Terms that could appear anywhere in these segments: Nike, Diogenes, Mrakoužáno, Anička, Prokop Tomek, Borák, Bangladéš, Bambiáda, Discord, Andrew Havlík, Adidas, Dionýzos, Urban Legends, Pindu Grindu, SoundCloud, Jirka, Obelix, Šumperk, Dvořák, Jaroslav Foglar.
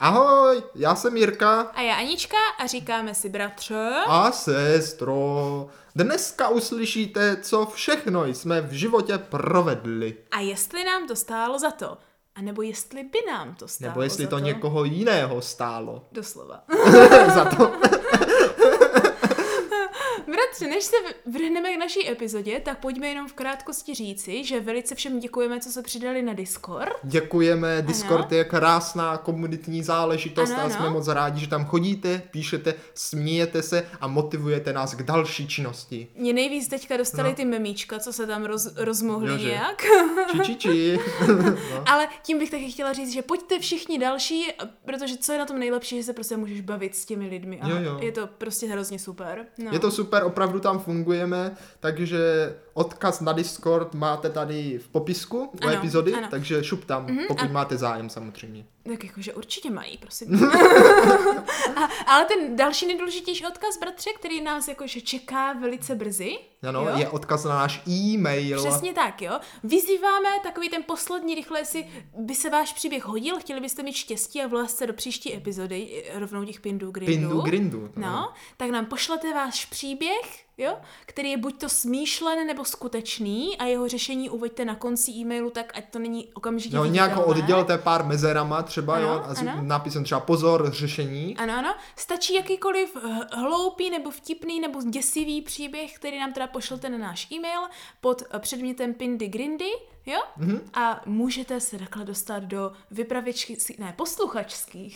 Ahoj, já jsem Jirka. A já Anička a říkáme si bratře. A sestro. Dneska uslyšíte, co všechno jsme v životě provedli. A jestli nám to stálo za to. A nebo jestli by nám to stálo za to. Nebo jestli to někoho jiného stálo. Doslova. Za to. Bratře, než se vrhneme k naší epizodě, tak pojďme jenom v krátkosti říci, že velice všem děkujeme, co se přidali na Discord. Děkujeme, Discord je krásná komunitní záležitost a jsme moc rádi, že tam chodíte, píšete, smějete se a motivujete nás k další činnosti. Mě nejvíc teďka dostali ty memíčka, co se tam rozmohly nějak. Či. No. Ale tím bych taky chtěla říct, že pojďte všichni další, protože co je na tom nejlepší, že se prostě můžeš bavit s těmi lidmi. A je to prostě hrozně super. No. Je to super. Opravdu tam fungujeme, takže odkaz na Discord máte tady v popisku u epizody, takže šup tam, pokud máte zájem samozřejmě. Tak jakože určitě mají, prosím. Ale ten další nejdůležitější odkaz, bratře, který nás jakože čeká velice brzy. Ano, je odkaz na náš e-mail. Přesně tak, jo. Vyzýváme takový ten poslední rychle, jestli by se váš příběh hodil, chtěli byste mít štěstí a volat se do příští epizody, rovnou těch Pindu Grindu. No, tak nám pošlete váš příběh, jo, který je buď to smýšlen nebo skutečný a jeho řešení uveďte na konci e-mailu, tak ať to není okamžitě viditelné. Nějak ho oddělte pár mezerama třeba, ano, jo, a nápisem třeba pozor, řešení. Ano, stačí jakýkoliv hloupý nebo vtipný nebo děsivý příběh, který nám teda pošlete na náš e-mail pod předmětem Pindy Grindy, jo, a můžete se takhle dostat do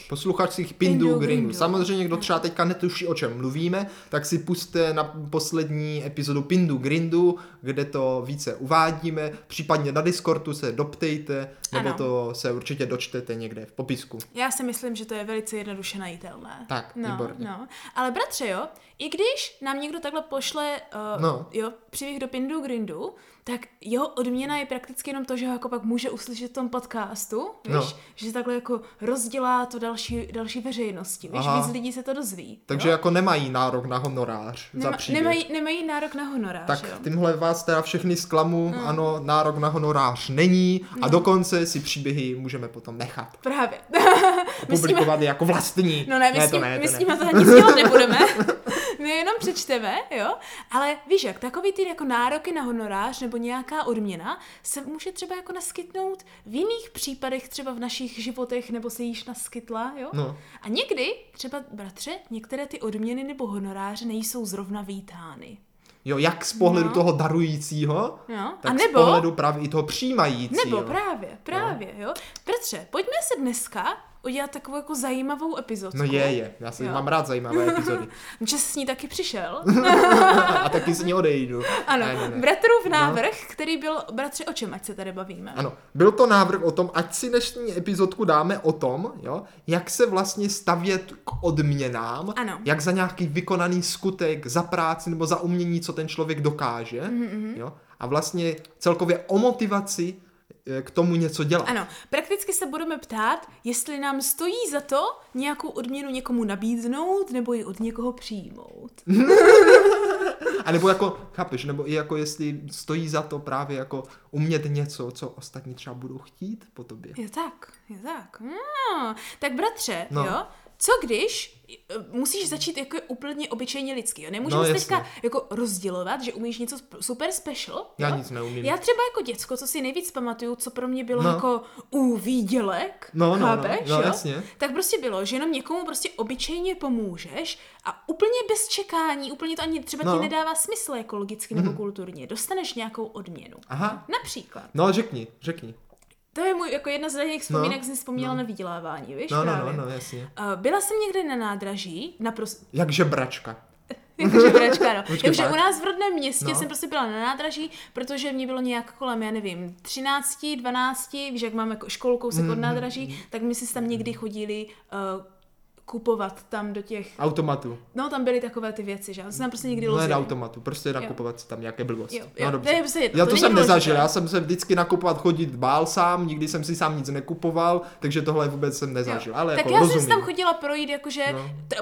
posluchačských Pindu Grindu. Samozřejmě, kdo třeba teďka netuší, o čem mluvíme, tak si pusťte na poslední epizodu Pindu Grindu, kde to více uvádíme, případně na Discordu se doptejte, nebo to se určitě dočtete někde v popisku. Já si myslím, že to je velice jednoduše najitelné. Tak, výborně. No. Ale bratře, jo, i když nám někdo takhle pošle příběh do Pindu Grindu, tak jeho odměna je prakticky jenom to, že ho jako pak může uslyšet v tom podcastu, víš, že takhle jako rozdělá to další veřejnosti, víš, víc lidí se to dozví. Takže jako nemají nárok na honorář za příběh. Nemají nárok na honorář, tak jo. Tímhle vás teda všechny zklamu, ano, nárok na honorář není a dokonce si příběhy můžeme potom nechat. Právě. Publikovat jako vlastní. No ne, my s nimi toho nic dělat nebudeme. My jenom přečteme, jo, ale víš jak, takový ty jako nároky na honorář nebo nějaká odměna se může třeba jako naskytnout v jiných případech, třeba v našich životech, nebo se již naskytla, jo. No. A někdy, třeba bratře, některé ty odměny nebo honoráře nejsou zrovna vítány. Jo, jak z pohledu toho darujícího, tak z pohledu právě i toho přijímajícího. Nebo právě, jo. Bratře, pojďme se dneska udělat takovou jako zajímavou epizodu. No je, já si mám rád zajímavé epizody. Že jsi s ní taky přišel. A taky s ní odejdu. Ano, bratrův návrh, který byl, bratře, o čem, ať se tady bavíme. Ano, byl to návrh o tom, ať si dnešní epizodku dáme o tom, jo, jak se vlastně stavět k odměnám, jak za nějaký vykonaný skutek, za práci nebo za umění, co ten člověk dokáže, jo, a vlastně celkově o motivaci k tomu něco dělat. Ano, prakticky se budeme ptát, jestli nám stojí za to nějakou odměnu někomu nabídnout nebo ji od někoho přijmout. A nebo jako, chápeš, nebo i jako jestli stojí za to právě jako umět něco, co ostatní třeba budou chtít po tobě. Je tak. No. Tak bratře, jo, co když musíš začít jako úplně obyčejně lidský, jo? Nemůžeš teďka jako rozdělovat, že umíš něco super special. Já nic neumím. Já třeba jako děcko, co si nejvíc pamatuju, co pro mě bylo jako výdělek, chápeš, jo? Jasně. Tak prostě bylo, že jenom někomu prostě obyčejně pomůžeš a úplně bez čekání, úplně to ani třeba ti nedává smysl jako logicky nebo kulturně, dostaneš nějakou odměnu. Aha. Například. No, řekni. To je můj, jako jedna z těch vzpomínek, jsem vzpomněla na vydělávání, víš? No, jasně. Byla jsem někde na nádraží, Jak žebračka. Takže u nás v rodném městě jsem prostě byla na nádraží, protože mě bylo nějak kolem, já nevím, 13, 12, víš, jak máme školku kousek od nádraží, tak my si tam někdy chodili kupovat tam do těch... automatů. No, tam byly takové ty věci, že? To jsem prostě nikdy lozil. Ne, automatu, prostě nakupovat si tam nějaké blbosti. Jo. No, dobře. Prostě, já to jsem nezažil, já jsem se vždycky nakupovat chodit bál sám, nikdy jsem si sám nic nekupoval, takže tohle vůbec jsem nezažil. Ale tak jako, já jsem si tam chodila projít, jakože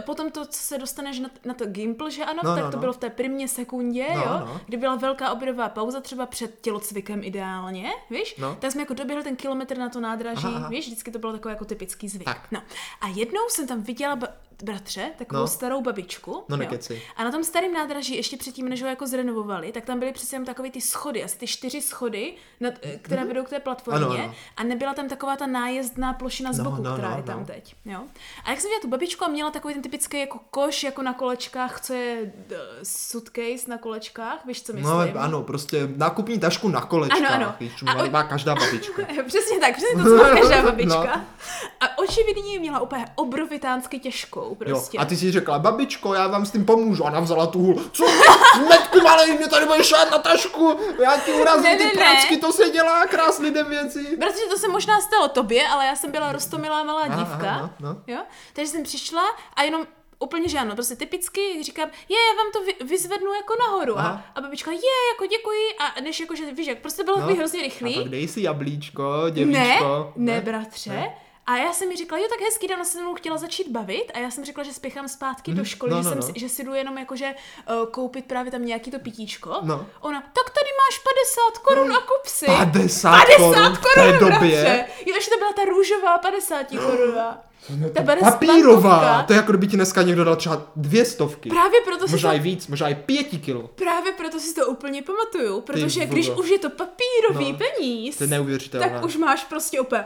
potom to, co se dostaneš na to Gimpl, že ano, tak to bylo v té první sekundě, kdy byla velká obědová pauza, třeba před tělocvikem ideálně, víš? Tak jsme jako doběhli ten kilometr na to nádraží, víš, vždycky to bylo takové jako typický zvyk. No. A jednou jsem tam viděla, bratře, takovou starou babičku. No, a na tom starém nádraží, ještě předtím, než ho jako zrenovovali, tak tam byly přece jen takový ty schody, asi ty 4 schody, které vedou k té platformě. Ano. A nebyla tam taková ta nájezdná plošina z boku, která je tam teď. Jo? A jak jsem viděla tu babičku a měla takový ten typický jako koš, jako na kolečkách, co je suitcase na kolečkách, víš, co myslím? No, ano, prostě nákupní tašku na kolečkách. Ano. Má každá babička. Přesně tak, přesně to má každá babička. No. A očividně měla úplně obrovitánsky těžkou. Prostě. Jo, a ty si řekla, babičko, já vám s tím pomůžu. A ona vzala tu hůl. Co? Metku malej, mě tady budeš šát na tašku. Já ti urazím ty pracky, to se dělá krásný den věci. Protože to se možná stalo tobě, ale já jsem byla roztomilá malá dívka. Jo? Takže jsem přišla a jenom úplně žádno, prostě typicky říkám, já vám to vyzvednu jako nahoru. A babička, jako děkuji. A než jakože, víš jak, prostě bylo takový hrozně rychlý. A tak dej si jablíčko, děvíčko. Ne, bratře. Ne? A já jsem mi říkala, tak hezký, dávno se mnou chtěla začít bavit a já jsem řekla, že spěchám zpátky do školy, že si jdu jenom jakože koupit právě tam nějaký to pitíčko. No. Ona, tak tady máš 50 korun a kup si. 50 korun v té době? Jo, ještě to byla ta růžová 50 korunová. Papírová, to je jako kdyby ti dneska někdo dal třeba 200. Právě proto si možná to... i víc, možná i 5 kilo. Právě proto si to úplně pamatuju, protože když už je to papírový peníz, to je neuvěřitelné, tak už máš prostě opět.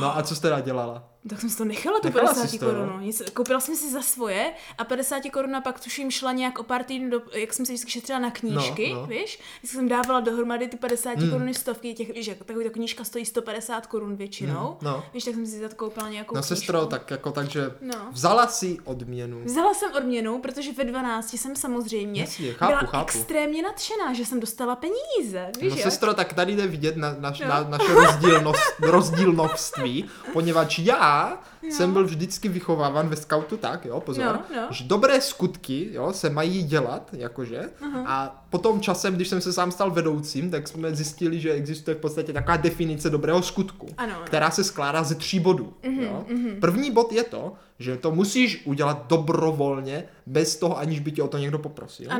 No a co jste teda dělala? Tak jsem si to nechala, tu 50 korun. Koupila jsem si za svoje a 50 koruna pak tuším šla nějak o pár týdnů, jak jsem si vždycky šetřila na knížky, víš? Vždycky jsem dávala dohromady ty 50 koruny stovky, těch, víš, jako taková knížka stojí 150 korun většinou, víš, tak jsem si koupila nějakou knížku. Sestro, tak jako takže vzala si odměnu. Vzala jsem odměnu, protože ve 12 jsem samozřejmě chápu. Extrémně nadšená, že jsem dostala peníze, víš? No, sestro, tak tady jde vidět naše rozdílnosti, poněvadž jsem byl vždycky vychováván ve skautu tak, že dobré skutky, se mají dělat, jakože. A potom časem, když jsem se sám stal vedoucím, tak jsme zjistili, že existuje v podstatě taková definice dobrého skutku, která se skládá ze 3 bodů. První bod je to, že to musíš udělat dobrovolně, bez toho, aniž by tě o to někdo poprosil.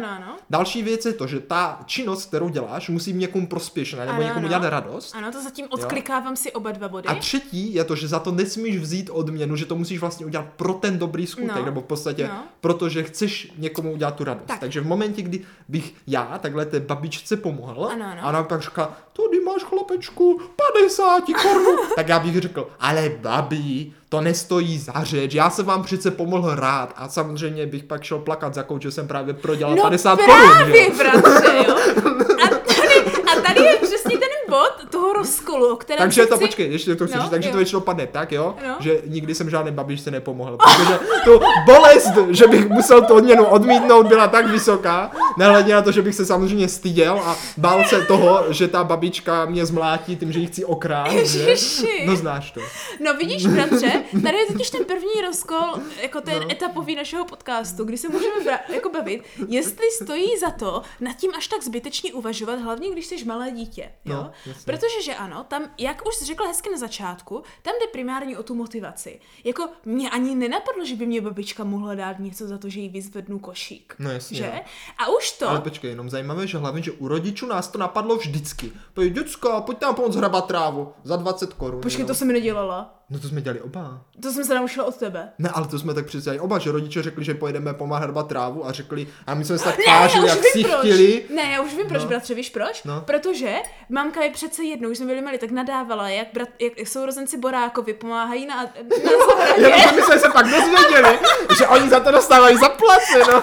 Další věc je to, že ta činnost, kterou děláš, musí někomu prospěšná nebo někomu dělat radost. Ano, to zatím odklikávám si oba 2 body. A třetí je to, že za to nesmíš vzít odměnu, že to musíš vlastně udělat pro ten dobrý skutek, nebo v podstatě protože chceš někomu udělat tu radost. Tak. Takže v momentě, kdy bych já takhle té babičce pomohl, a ona pak řekla, tady máš chlapečku 50 korun, tak já bych řekl, ale babi, to nestojí za řeč, já jsem vám přece pomohl rád a samozřejmě bych pak šel plakat za kouč, že jsem právě prodělal 50 korun. No právě, bratře, jo. A tady je přesně ten bod toho rozkolu, o kterém takže to, počkej, ještě to chceš, takže to většinou padne tak, že nikdy jsem žádný babičce nepomohl, protože tu bolest, že bych musel tu odměnu odmítnout, byla tak vysoká, nehledě na to, že bych se samozřejmě styděl a bál se toho, že ta babička mě zmlátí tím, že ji chci okrást. Ježiši. No znáš to. No vidíš, bratře, tady je totiž ten první rozkol, jako ten etapový našeho podcastu, kdy se můžeme bavit, jestli stojí za to nad tím až tak zbytečně uvažovat, hlavně když jsi malé dítě, jo? Protože, že ano, tam, jak už jsi řekla hezky na začátku, tam jde primárně o tu motivaci. Jako, mě ani nenapadlo, že by mě babička mohla dát něco za to, že jí vyzvednu košík. No jasně. Že? A už to... Ale počkej, jenom zajímavé, že hlavně, že u rodičů nás to napadlo vždycky. Pojď, děcka, pojď nám pomoct hrabat trávu za 20 korun. Počkej, to jsem nedělala. No to jsme dělali oba. To jsem se naučila od tebe. Ne, ale to jsme tak přece oba, že rodiče řekli, že pojedeme pomáhat hrbat trávu a řekli, a my jsme se tak pářili, jak si chtěli. Ne, já už vím proč, bratře, víš proč? Protože mamka je přece jednou, už jsme byli malí, tak nadávala, jak sourozenci Borákovi pomáhají na zahradě. Já myslím, že jsme se pak dozvěděli, že oni za to dostávají zaplaceno.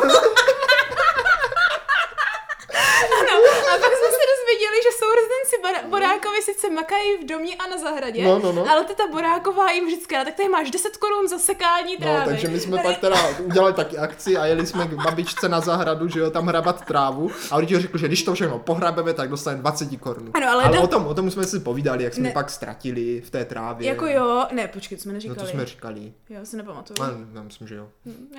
Ano, a pak jsme se dozvěděli, že sourozenci Borákovi Borákovi sice makají v domě a na zahradě, no. ale ta Boráková jim vždycky, tak tady máš 10 korun za sekání trávy. No, takže my jsme pak teda udělali taky akci a jeli jsme k babičce na zahradu, že jo, tam hrabat trávu a on řekl, že když to všechno pohrabeme, tak dostane 20 korun. Ale o tom jsme si povídali, jak jsme pak ztratili v té trávě. Jako jo, ne, počkej, to jsme neříkali. No to jsme říkali. Jo, se nepamatuju. Já myslím, že jo.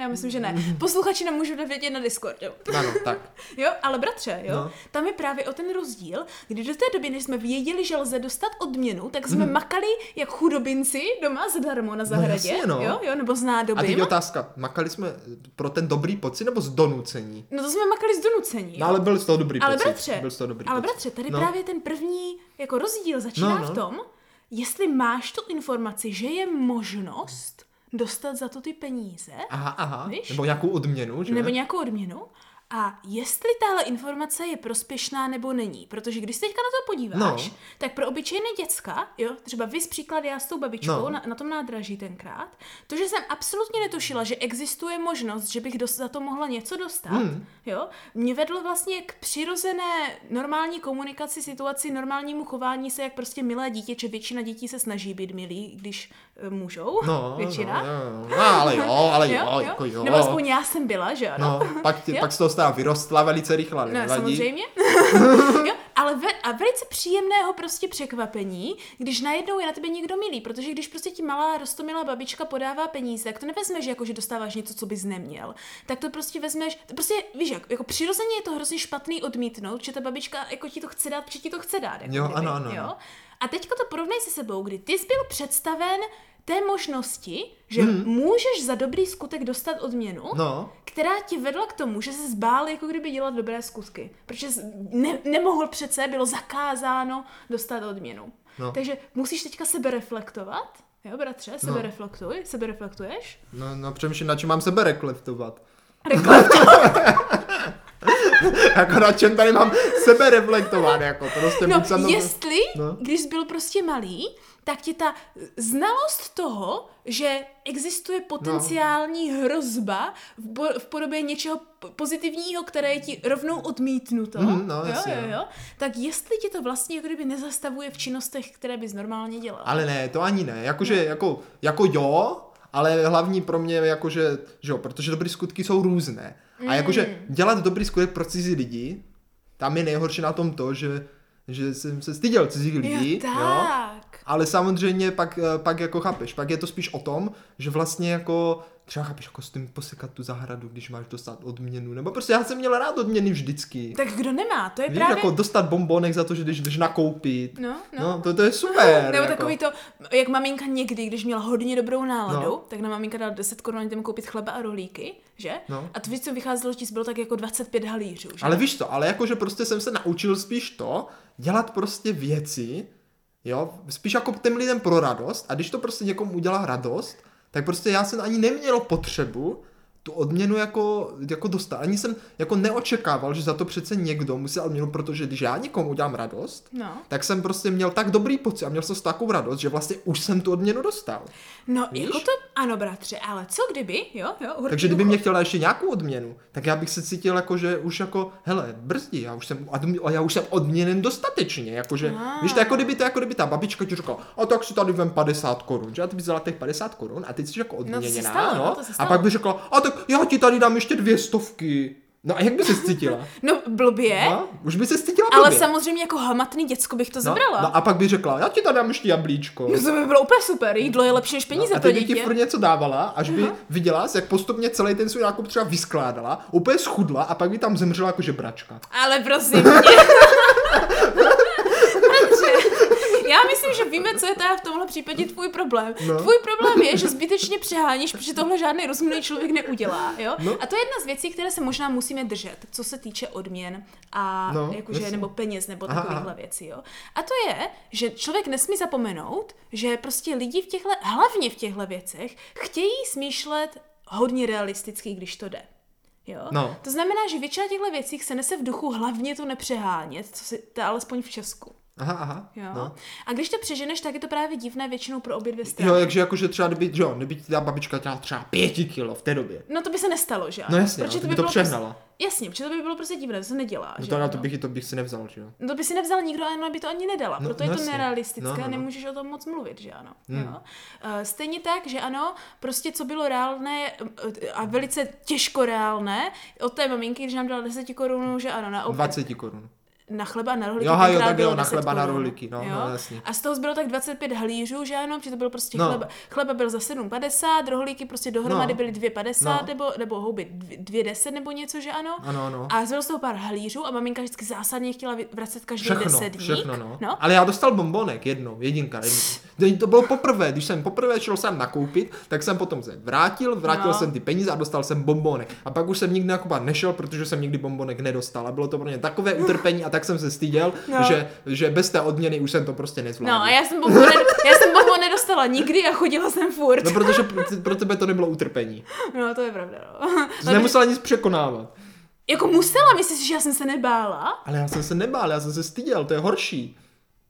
Já myslím, že ne. Posluchači nemůžu vědět na Discord, jo. Ano, tak. Jo, ale bratře, jo, tam je právě o ten rozdíl, kdy do té doby, než jsme věděli, že lze dostat odměnu, tak jsme makali jak chudobinci doma zadarmo na zahradě, jo, nebo s nádobím. A teď otázka, makali jsme pro ten dobrý pocit nebo z donucení? No to jsme makali z donucení. No, ale byl z toho dobrý pocit. Ale bratře, tady právě ten první jako rozdíl začíná v tom, jestli máš tu informaci, že je možnost dostat za to ty peníze, víš? Nebo nějakou odměnu, že? Nebo nějakou odměnu. A jestli tahle informace je prospěšná nebo není, protože když se teďka na to podíváš, tak pro obyčejné děcka, jo, třeba vys příklad já s tou babičkou na tom nádraží tenkrát, to, že jsem absolutně netušila, že existuje možnost, že bych za to mohla něco dostat, jo, mě vedlo vlastně k přirozené normální komunikaci, situaci, normálnímu chování se, jak prostě milé dítě, že většina dětí se snaží být milí, když můžou, většina. Ale jo. Nebo aspoň já jsem byla, že ano. Pak z toho vyrostla velice rychle, nevadí? No, samozřejmě. Jo, ale a velice příjemného prostě překvapení, když najednou je na tebe někdo milý, protože když prostě ti malá roztomilá babička podává peníze, tak to nevezmeš jako, že dostáváš něco, co bys neměl. Tak to prostě vezmeš, prostě víš jak, jako přirozeně je to hrozně špatný odmítnout, že ta babička jako ti to chce dát, protože ti to chce dát. Jako jo, kdyby, ano. Jo? A teďka to porovnej se sebou, kdy ty jsi byl představen té možnosti, že můžeš za dobrý skutek dostat odměnu, která ti vedla k tomu, že se zbál jako kdyby dělat dobré skutky. Protože nemohl přece, bylo zakázáno dostat odměnu. No. Takže musíš teďka sebereflektovat, jo bratře, sebereflektuj, sebereflektuješ? No přemýšlím, na čem mám sebereflektovat. Jako na čem tady mám sebereflektovat, jako prostě když jsi byl prostě malý, tak ti ta znalost toho, že existuje potenciální hrozba v podobě něčeho pozitivního, které je ti rovnou odmítnuto, tak jestli ti to vlastně jako kdyby nezastavuje v činnostech, které bys normálně dělal. Ale ne, to ani ne, ale hlavní pro mě je jakože, že jo, protože dobrý skutky jsou různé. A jakože dělat dobrý skutek pro cizí lidi, tam je nejhorší na tom to, že jsem se styděl cizích lidí, jo, ale samozřejmě pak jako chápeš, pak je to spíš o tom, že vlastně jako třeba chápeš, jako s tím posekat tu zahradu, když máš dostat odměnu, nebo prostě já jsem měla rád odměny vždycky. Tak kdo nemá, to je právě... Víš, jako dostat bombonek za to, že jdeš nakoupit, to je super. Nebo jako takový to, jak maminka někdy, když měla hodně dobrou náladu, tak na maminka dala 10 korun, ani tam koupit chleba a rohlíky, že? No. A to víš, co vycházelo, že bylo tak jako 25 halířů, že? Ale víš to, ale jakože prostě jsem se naučil spíš to, dělat prostě věci, jo, spíš jako těm lidem pro radost, a když to prostě někomu udělá radost, tak prostě já jsem ani neměl potřebu tu odměnu jako dostat. Ani jsem jako neočekával, že za to přece někdo musel odměnu, protože když já někomu udělám radost, tak jsem prostě měl tak dobrý pocit a měl jsem takovou radost, že vlastně už jsem tu odměnu dostal. No, víš? Jako to, ano bratře, ale co kdyby, jo. Takže kdyby mě chtěla ještě nějakou odměnu, tak já bych se cítil jako, že už jako, hele, brzdí, já už jsem odměněn dostatečně, jakože, víš, to jako kdyby ta babička ti řekla, a tak si tady vem 50 korun, že? A ty bys dala těch 50 korun a ty jsi jako odměněná, a pak by řekla, a tak já ti tady dám ještě 200. No a jak by se cítila? No blbě. No, už by se cítila blbě. Ale samozřejmě jako hamatný děcko bych to zabrala. No a pak by řekla, já ti tady dám ještě jablíčko. No to by bylo úplně super, jídlo je lepší než peníze pro dítě. A teď ti furt něco dávala, až by viděla, jak postupně celý ten svůj nákup třeba vyskládala, úplně schudla a pak by tam zemřela jako žebračka. Ale prosím tě. Já myslím, že víme, co je teda v tomhle případě tvůj problém. No. Tvůj problém je, že zbytečně přeháníš, protože tohle žádný rozumný člověk neudělá, jo? No. A to je jedna z věcí, které se možná musíme držet, co se týče odměn a jakože, nebo peněz, nebo takovýchhle věcí, jo? A to je, že člověk nesmí zapomenout, že prostě lidi hlavně v těchhle věcech chtějí smýšlet hodně realisticky, když to jde. Jo? No. To znamená, že většina těchto věcí se nese v duchu hlavně to nepřehánět, co se alespoň v Česku. Aha. Jo. No. A když to přeženeš, tak je to právě divné většinou pro obě dvě strany. Jo, takže jakože třeba kdyby ti ta babička těla třeba 5 kilo v té době. No to by se nestalo, že? No jasně, protože to by to přehnala. Jasně, protože to by bylo prostě divné, to se nedělá, no, že? No to bych si nevzal, že jo. No to by si nevzal nikdo, ale ona by to ani nedala, proto je to nerealistické, nemůžeš o tom moc mluvit, že ano. Jo. Stejně tak, že ano, prostě co bylo reálné a velice těžko reálné, od té maminky, když nám dala 10 korun, že ano, na oběd. 20 korun. Na chleba a na rohlíky. Jo, tak bylo na chleba korun. Na rohlíky, no jasně. A z toho zbylo tak 25 halířů, že ano, protože to bylo prostě chleba. Chleba byl za 7,50, rohlíky prostě dohromady byly 2,50, nebo houby 2,10 nebo něco, že ano. Ano. A zbylo z toho pár halířů a maminka vždycky zásadně chtěla vracet každý 10 dní. Všechno. Ale já dostal bombonek jedinka. To bylo poprvé, když jsem poprvé šel sám nakoupit, tak jsem potom se vrátil jsem ty peníze a dostal jsem bombonek. A pak už jsem nikdy nakupovat nešel, protože jsem nikdy bombonek nedostal. A bylo to pro mě takové utrpení. Tak jsem se styděl, že bez té odměny už jsem to prostě nezvládl. No a já jsem bombo nedostala nikdy a chodila jsem furt. No protože pro tebe to nebylo utrpení. No to je pravda. No. Nemusela nic překonávat. Jako musela, myslíš, že já jsem se nebála? Ale já jsem se nebál, já jsem se styděl, to je horší.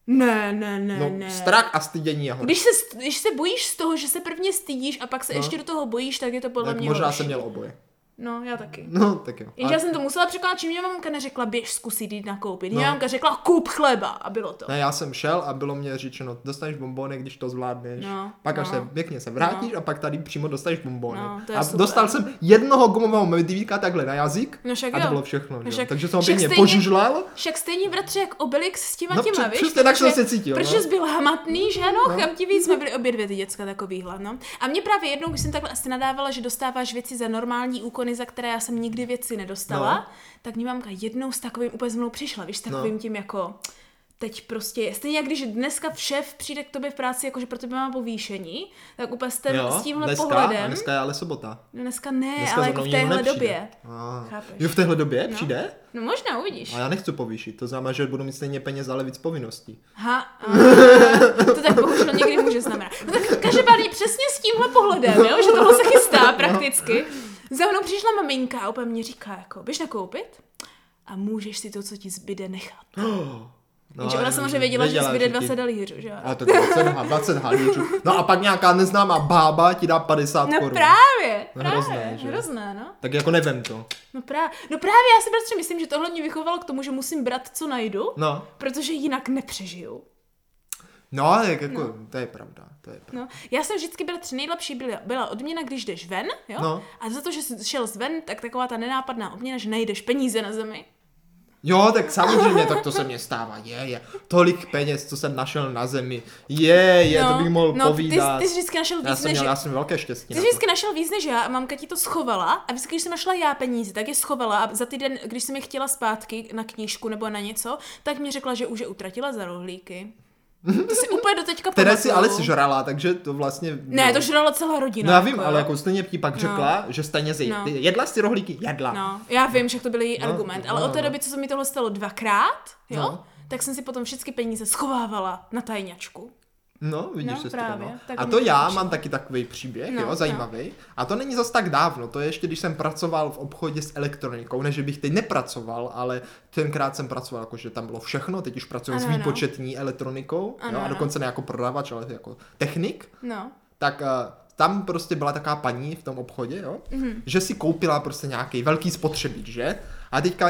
Ne. Strach a stydění je horší. Když se bojíš z toho, že se prvně stydíš a pak se ještě do toho bojíš, tak je to podle mě možná horší. Jsem měl oboje. No, já taky. No, tak jo. Jenže já jsem to musela překonat, že mě mamka neřekla, běž zkusit jít nakoupit. Mě mamka řekla, kup chleba a bylo to. Ne, já jsem šel a bylo mě řečeno, dostaneš bombony, když to zvládneš. Pak až se pěkně se vrátíš a pak tady přímo dostaneš bombony. A super. Dostal jsem jednoho gumového medvídka takhle na jazyk a to bylo všechno. Takže jsem ho pěkně požužlal. Však stejně bratře jak Obelix s těma, víš? Tak jsem se cítil. Protože byl hamatný, že ano, chamtiví jsme byli obě dvě ty děcka takovýhle, no. A mě právě jednou, když jsem takhle asi nadávala, že dostáváš věci za normální úkon, za které já jsem nikdy věci nedostala, tak mě mamka jednou s takovým úplně mnou přišla, víš, s takovým tím jako teď prostě, stejně jak když dneska šéf přijde k tobě v práci, jakože pro tebe mám povýšení, tak úplně s tímhle dneska, pohledem. Dneska je ale sobota. Dneska ale jako v téhle době. Chápeš? Jo, v téhle době přijde? No možná, uvidíš. A já nechci povýšit, to znamená, že budu mít stejně peněz, ale víc povinností. To tak bohužel někdy může znamenat. No tak každopádně přesně s tímhle pohledem, jo, že tohle se chystá prakticky. Za mnou přišla maminka a úplně mě říká, jako, běž nakoupit a můžeš si to, co ti zbyde, nechat. Takže ona samozřejmě věděla, že zbyde 20 halířů, že jo? A to 20 halířů. No a pak nějaká neznámá bába ti dá 50 korun. No právě. Hrozné, no. Tak jako nevím to. No právě, já si prostě myslím, že tohle mě vychovalo k tomu, že musím brát, co najdu, protože jinak nepřežiju. No, to je pravda. No, já jsem vždycky byla nejlepší byla odměna, když jdeš ven, jo? A za to, že jsi šel ven, tak taková ta nenápadná odměna, že najdeš peníze na zemi. Jo, tak samozřejmě, tak to se mně stává, tolik peněz, co jsem našel na zemi, to bych mohl povídat. Ty jsi vždycky našel víc, já jsem velké štěstí. Ty jsi vždycky našel víc než já a mamka ti to schovala a vždycky, když jsem našla já peníze, tak je schovala a za týden, když jsem je chtěla zpátky na knížku nebo na něco, tak mi řekla, že už je utratila za rohlíky. To si úplně do teďka pamatuju. Teda si ale žrala, takže to vlastně... Ne, to žrala celá rodina. No já vím, jako, ale jako stejně ti pak řekla, že stejně jedla si rohlíky? Jedla. No, já vím, že to byl její argument, ale od té doby, co se mi tohle stalo 2krát, tak jsem si potom všechny peníze schovávala na tajňačku. No, vidíš, že a to já mám taky takový příběh, zajímavý. No. A to není zas tak dávno, to je ještě, když jsem pracoval v obchodě s elektronikou, ne, že bych teď nepracoval, ale tenkrát jsem pracoval, jakože tam bylo všechno, teď už pracuji s výpočetní elektronikou, a dokonce ne jako prodavač, ale jako technik. No. Tak tam prostě byla taková paní v tom obchodě, že si koupila prostě nějaký velký spotřebič, že? A teďka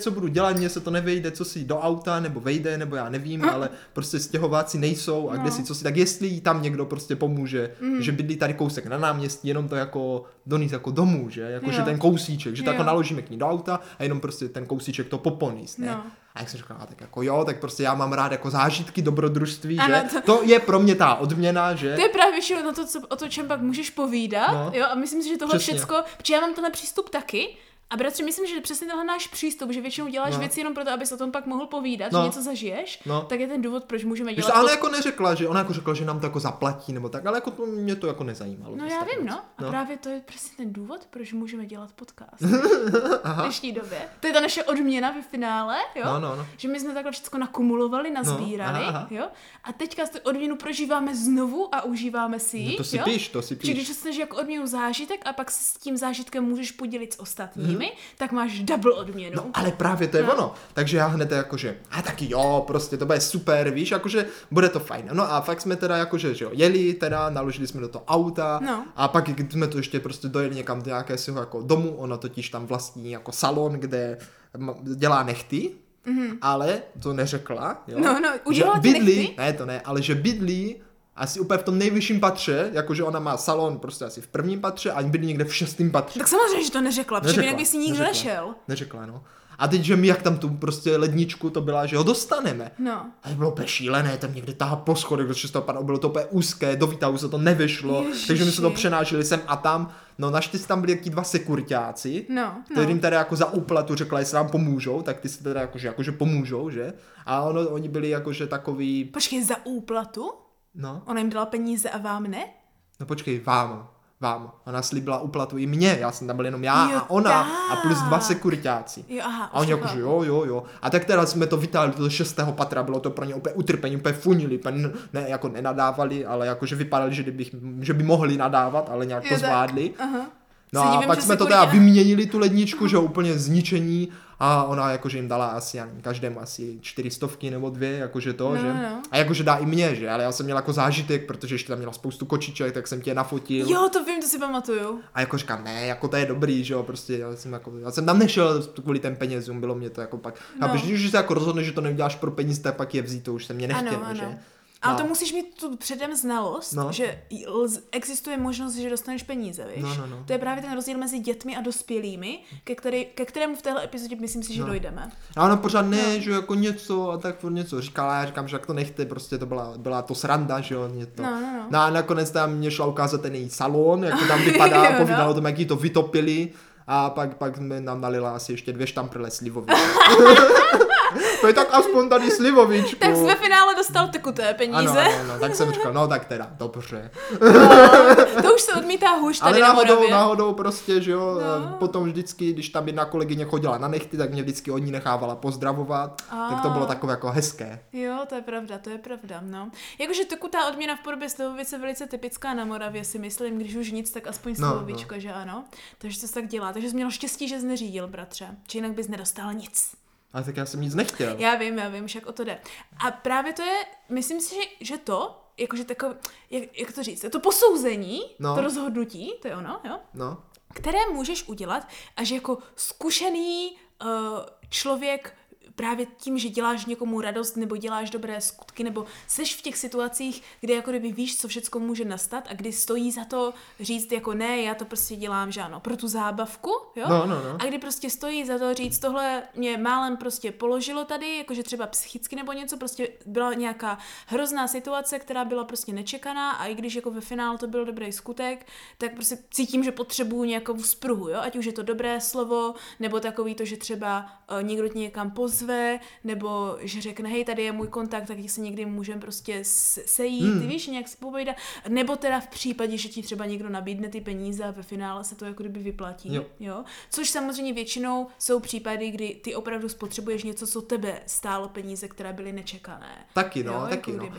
co budu dělat, mně se to nevejde, co si do auta, nebo vejde, nebo já nevím, ale prostě stěhováci nejsou a kde si, co si, tak jestli jí tam někdo prostě pomůže, že bydlí tady kousek na náměstí, jenom to jako donít jako domů, že? Jako, že ten kousíček, že to jako naložíme k ní do auta a jenom prostě ten kousíček to poponís, ne? A jak jsem říkala, tak jako tak prostě já mám rád jako zážitky dobrodružství, že? To je pro mě ta odměna, že? To je právě šilo na to, o čem pak můžeš povídat, a myslím si, že tohle všecko, protože já mám tenhle přístup taky. A bratře, myslím, že přesně tenhle náš přístup, že většinou děláš věci jenom proto, aby se o tom pak mohl povídat, že něco zažiješ, tak je ten důvod, proč můžeme dělat. Ale to... jako neřekla, že ona jako řekla, že nám to jako zaplatí nebo tak, ale jako to, mě to jako nezajímalo. No já vím, A právě to je přesně ten důvod, proč můžeme dělat podcast. V dnešní době. To je ta naše odměna ve finále, jo? Že my jsme takhle všechno nakumulovali, nazbírali, jo? A teďka tu odměnu prožíváme znovu a užíváme si ji. No to si píš. Když dostaneš jako odměnu zážitek a pak se s tím zážitkem můžeš podělit s ostatními. nimi, tak máš double odměnu. No ale právě to je ono. Takže já hned jakože, a taky jo, prostě to bude super, víš, jakože bude to fajn. No a fakt jsme teda jakože, že jo, jeli teda, naložili jsme do toho auta a pak jsme to ještě prostě dojeli někam do nějakého jako domu, ona totiž tam vlastní jako salon, kde dělá nechty. Mm-hmm. Ale to neřekla, jo? No, udělala ti nechty? Ne, to ne, ale že bydlí asi úplně v tom nejvyšším patře, jakože ona má salon prostě asi v prvním patře a bydlí někde v 6. patře. Tak samozřejmě, že to neřekla, protože jinak by si nikdo nešel. Neřekla, no. A teď, že my jak tam tu prostě ledničku to byla, že ho dostaneme. No. A to bylo úplně šílené, tam někde tahá po schodech do 6. patra, bylo to úplně úzké, do výtahu se to nevyšlo, takže my jsme to přenášeli sem a tam. No naštěstí tam byli jaký 2 sekuritáci, kterým teda jako za úplatu řekla, jestli nám pomůžou, tak ty se teda jakože pomůžou, že? A oni byli jakože takový... Počkej, za úplatu? No. Ona jim dala peníze a vám ne? No počkej, vám. Ona slíbila úplatu i mě, já jsem tam byl jenom já a ona a plus 2 sekuritáci. A oni jakože jo. A tak teda jsme to vytáhli do 6. patra, bylo to pro ně úplně utrpení, úplně funili, úplně ne, jako nenadávali, ale jakože vypadali, že by mohli nadávat, ale nějak to zvládli. No a pak jsme to teda vyměnili tu ledničku, že úplně zničení a ona jakože jim dala asi každému asi 400 nebo 2, jakože to, že? A jakože dá i mě, že? Ale já jsem měl jako zážitek, protože ještě tam měla spoustu kočiček, tak jsem tě nafotil. Jo, to vím, to si pamatuju. A jako říkám, ne, jako to je dobrý, že jo, prostě já jsem tam nešel kvůli těm penězům, bylo mě to jako pak. A když se jako rozhodne, že to neuděláš pro peníze, tak pak je vzít, to už se mě nechtělo, že? Ale to musíš mít tu předem znalost, že existuje možnost, že dostaneš peníze, víš? No. To je právě ten rozdíl mezi dětmi a dospělými, ke kterému v téhle epizodě myslím si, že dojdeme. A ona pořád že jako něco a tak něco říkala, já říkám, že jak to nechte, prostě to byla to sranda, že jo, něco. No a nakonec tam mě šla ukázat ten její salon, jak to tam vypadá, povídala o tom, jak jí to vytopili a pak nám nalila asi ještě 2 štamprle slivové. To je tak aspoň tady slivovičku. Tak jsi ve finále dostal tekuté peníze. Ano, tak jsem říkal, no tak teda, dobře. No, to už se odmítá hůř tady. Ale náhodou prostě, že jo, potom vždycky, když tam jedna kolegyně chodila na nechty, tak mě vždycky od ní nechávala pozdravovat, tak to bylo takové jako hezké. Jo, to je pravda, no. Jakože tekutá odměna v podobě slivovice velice typická na Moravě, si myslím, když už nic, tak aspoň slivovička, že ano. Takže to se tak dělá, takže jsi měl štěstí, že jsi neřídil, bratře, či jinak bys nedostal nic. Ale tak já jsem nic nechtěl. Já vím, však o to jde. A právě to je, myslím si, že to, jakože takové, jak to říct, to posouzení, to rozhodnutí, to je ono, jo? No. Které můžeš udělat, až jako zkušený člověk právě tím, že děláš někomu radost, nebo děláš dobré skutky, nebo seš v těch situacích, kde jako kdyby víš, co všecko může nastat a kdy stojí za to říct jako ne, já to prostě dělám, že ano, pro tu zábavku, jo? No. A kdy prostě stojí za to říct, tohle mě málem prostě položilo tady, jakože třeba psychicky nebo něco, prostě byla nějaká hrozná situace, která byla prostě nečekaná a i když jako ve finále to byl dobrý skutek, tak prostě cítím, že potřebuju nějakou spruhu, jo? Ať už je to dobré slovo, nebo takový to, že třeba někdo tě někam pozve, nebo že řekne, hej, tady je můj kontakt, tak se někdy můžeme prostě sejít, víš, nějak si popovídat, nebo teda v případě, že ti třeba někdo nabídne ty peníze a ve finále se to jako kdyby vyplatí, jo? Což samozřejmě většinou jsou případy, kdy ty opravdu spotřebuješ něco, co tebe stálo peníze, které byly nečekané. Taky.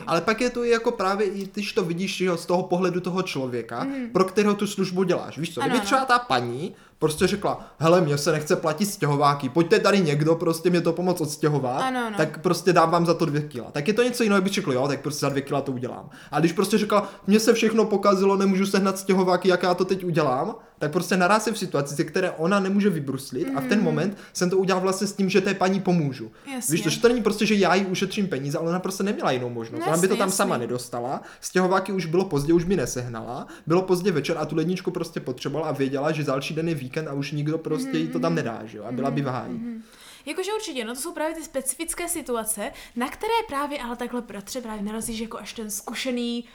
Ale pak je to i jako právě, když to vidíš jo, z toho pohledu toho člověka, pro kterého tu službu děláš, víš co, kdyby třeba ta paní prostě řekla, hele, mně se nechce platit stěhováky, pojďte tady někdo, prostě mě to pomoct odstěhovat, tak prostě dám vám za to 2 kila. Tak je to něco jiného, bych řekl, jo, tak prostě za 2 kila to udělám. A když prostě řekla, mně se všechno pokazilo, nemůžu sehnat stěhováky, jak já to teď udělám, tak prostě naraz jsem v situaci, ze které ona nemůže vybruslit a v ten moment jsem to udělal vlastně s tím, že té paní pomůžu. Jasně. Víš, to není prostě, že já jí ušetřím peníze, ale ona prostě neměla jinou možnost. Jasně, ona by to tam sama nedostala, stěhováky už bylo pozdě, už by nesehnala, bylo pozdě večer a tu ledničku prostě potřebovala a věděla, že další den je víkend a už nikdo prostě jí to tam nedá, že jo, a byla by v háji. Jakože určitě, no to jsou právě ty specifické situace, na které právě, ale takhle bratře, právě narazíš jako až ten zkušený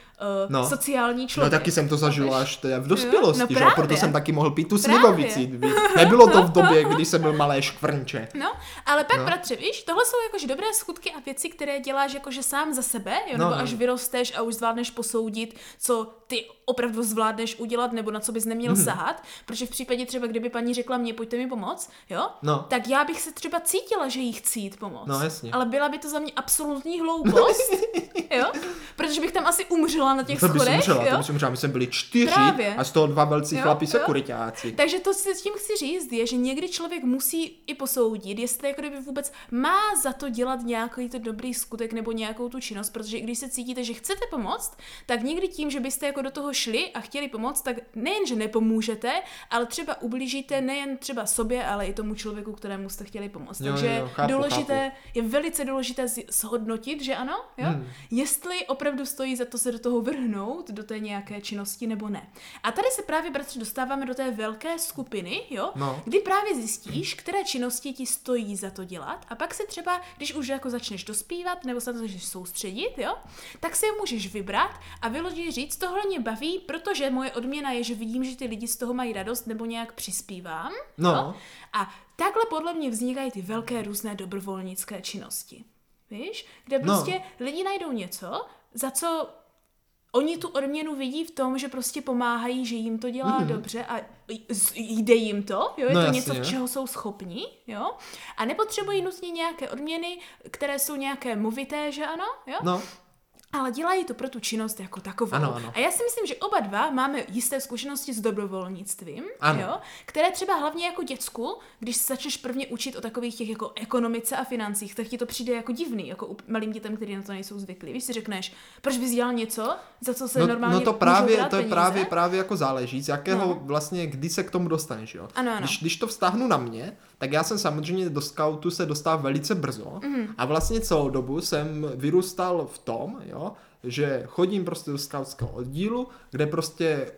sociální člověk. No taky jsem to zažil až v dospělosti, no, že? Proto jsem taky mohl pít tu slivovici. Nebylo to v době, kdy jsem byl malé škvrnče. No, ale pak bratře, víš, tohle jsou jakože dobré skutky a věci, které děláš jakože sám za sebe, jo? Nebo až vyrosteš a už zvládneš posoudit, co ty opravdu zvládneš udělat, nebo na co bys neměl sahat, protože v případě třeba, kdyby paní řekla mě, pojďte mi pomoct, jo? No. Tak já bych se třeba teďka cítila, že jí chci jít pomoct. No jasně. Ale byla by to za mě absolutní hloupost, jo? Protože bych tam asi umřela na těch schodech, To bys umřela, my jsme byli 4 právě. A z toho 2 velcí chlapí sekuritáci. Takže to, co s tím chci říct, je, že někdy člověk musí i posoudit, jestli jako kdyby vůbec má za to dělat nějaký to dobrý skutek nebo nějakou tu činnost, protože i když se cítíte, že chcete pomoct, tak někdy tím, že byste jako do toho šli a chtěli pomoct, tak nejenže nepomůžete, ale třeba ublížíte nejen třeba sobě, ale i tomu člověku, kterému jste chtěli pomoct. Takže chápu. Je velice důležité shodnotit, že ano, jo? Jestli opravdu stojí za to se do toho vrhnout, do té nějaké činnosti nebo ne. A tady se právě, bratře, dostáváme do té velké skupiny, jo? No. Kdy právě zjistíš, které činnosti ti stojí za to dělat a pak se třeba, když už jako začneš dospívat nebo se na to začneš soustředit, jo? Tak si je můžeš vybrat a vyložit říct, tohle mě baví, protože moje odměna je, že vidím, že ty lidi z toho mají radost nebo nějak přispívám. No. Jo? A takhle podle mě vznikají ty velké různé dobrovolnické činnosti. Víš? Kde prostě lidi najdou něco, za co oni tu odměnu vidí v tom, že prostě pomáhají, že jim to dělá dobře a jde jim to, jo? je to něco, čeho jsou schopni, jo? A nepotřebují nutně nějaké odměny, které jsou nějaké movité, že ano? Jo? No. Ale dělají to pro tu činnost jako takovou. Ano. A já si myslím, že oba dva máme jisté zkušenosti s dobrovolnictvím, jo? Které třeba hlavně jako děcku, když se začneš prvně učit o takových těch jako ekonomice a financích, tak ti to přijde jako divný, jako malým dětem, kteří na to nejsou zvyklí. Víš, si řekneš, proč bys dělal něco, za co se normálně můžou brát peníze? Právě jako záleží, z jakého vlastně, kdy se k tomu dostaneš, jo? Ano. Když to vztáhnu na mě, tak já jsem samozřejmě do skautu se dostal velice brzo a vlastně celou dobu jsem vyrůstal v tom, jo, že chodím prostě do skautského oddílu, kde prostě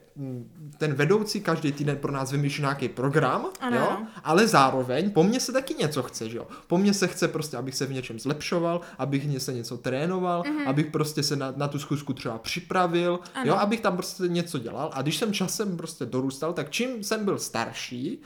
ten vedoucí každý týden pro nás vymýšlí nějaký program, jo, ale zároveň po mně se taky něco chce, že jo. Po mně se chce prostě, abych se v něčem zlepšoval, abych se něco trénoval, abych prostě se na tu schůzku třeba připravil, jo, abych tam prostě něco dělal. A když jsem časem prostě dorůstal, tak čím jsem byl starší,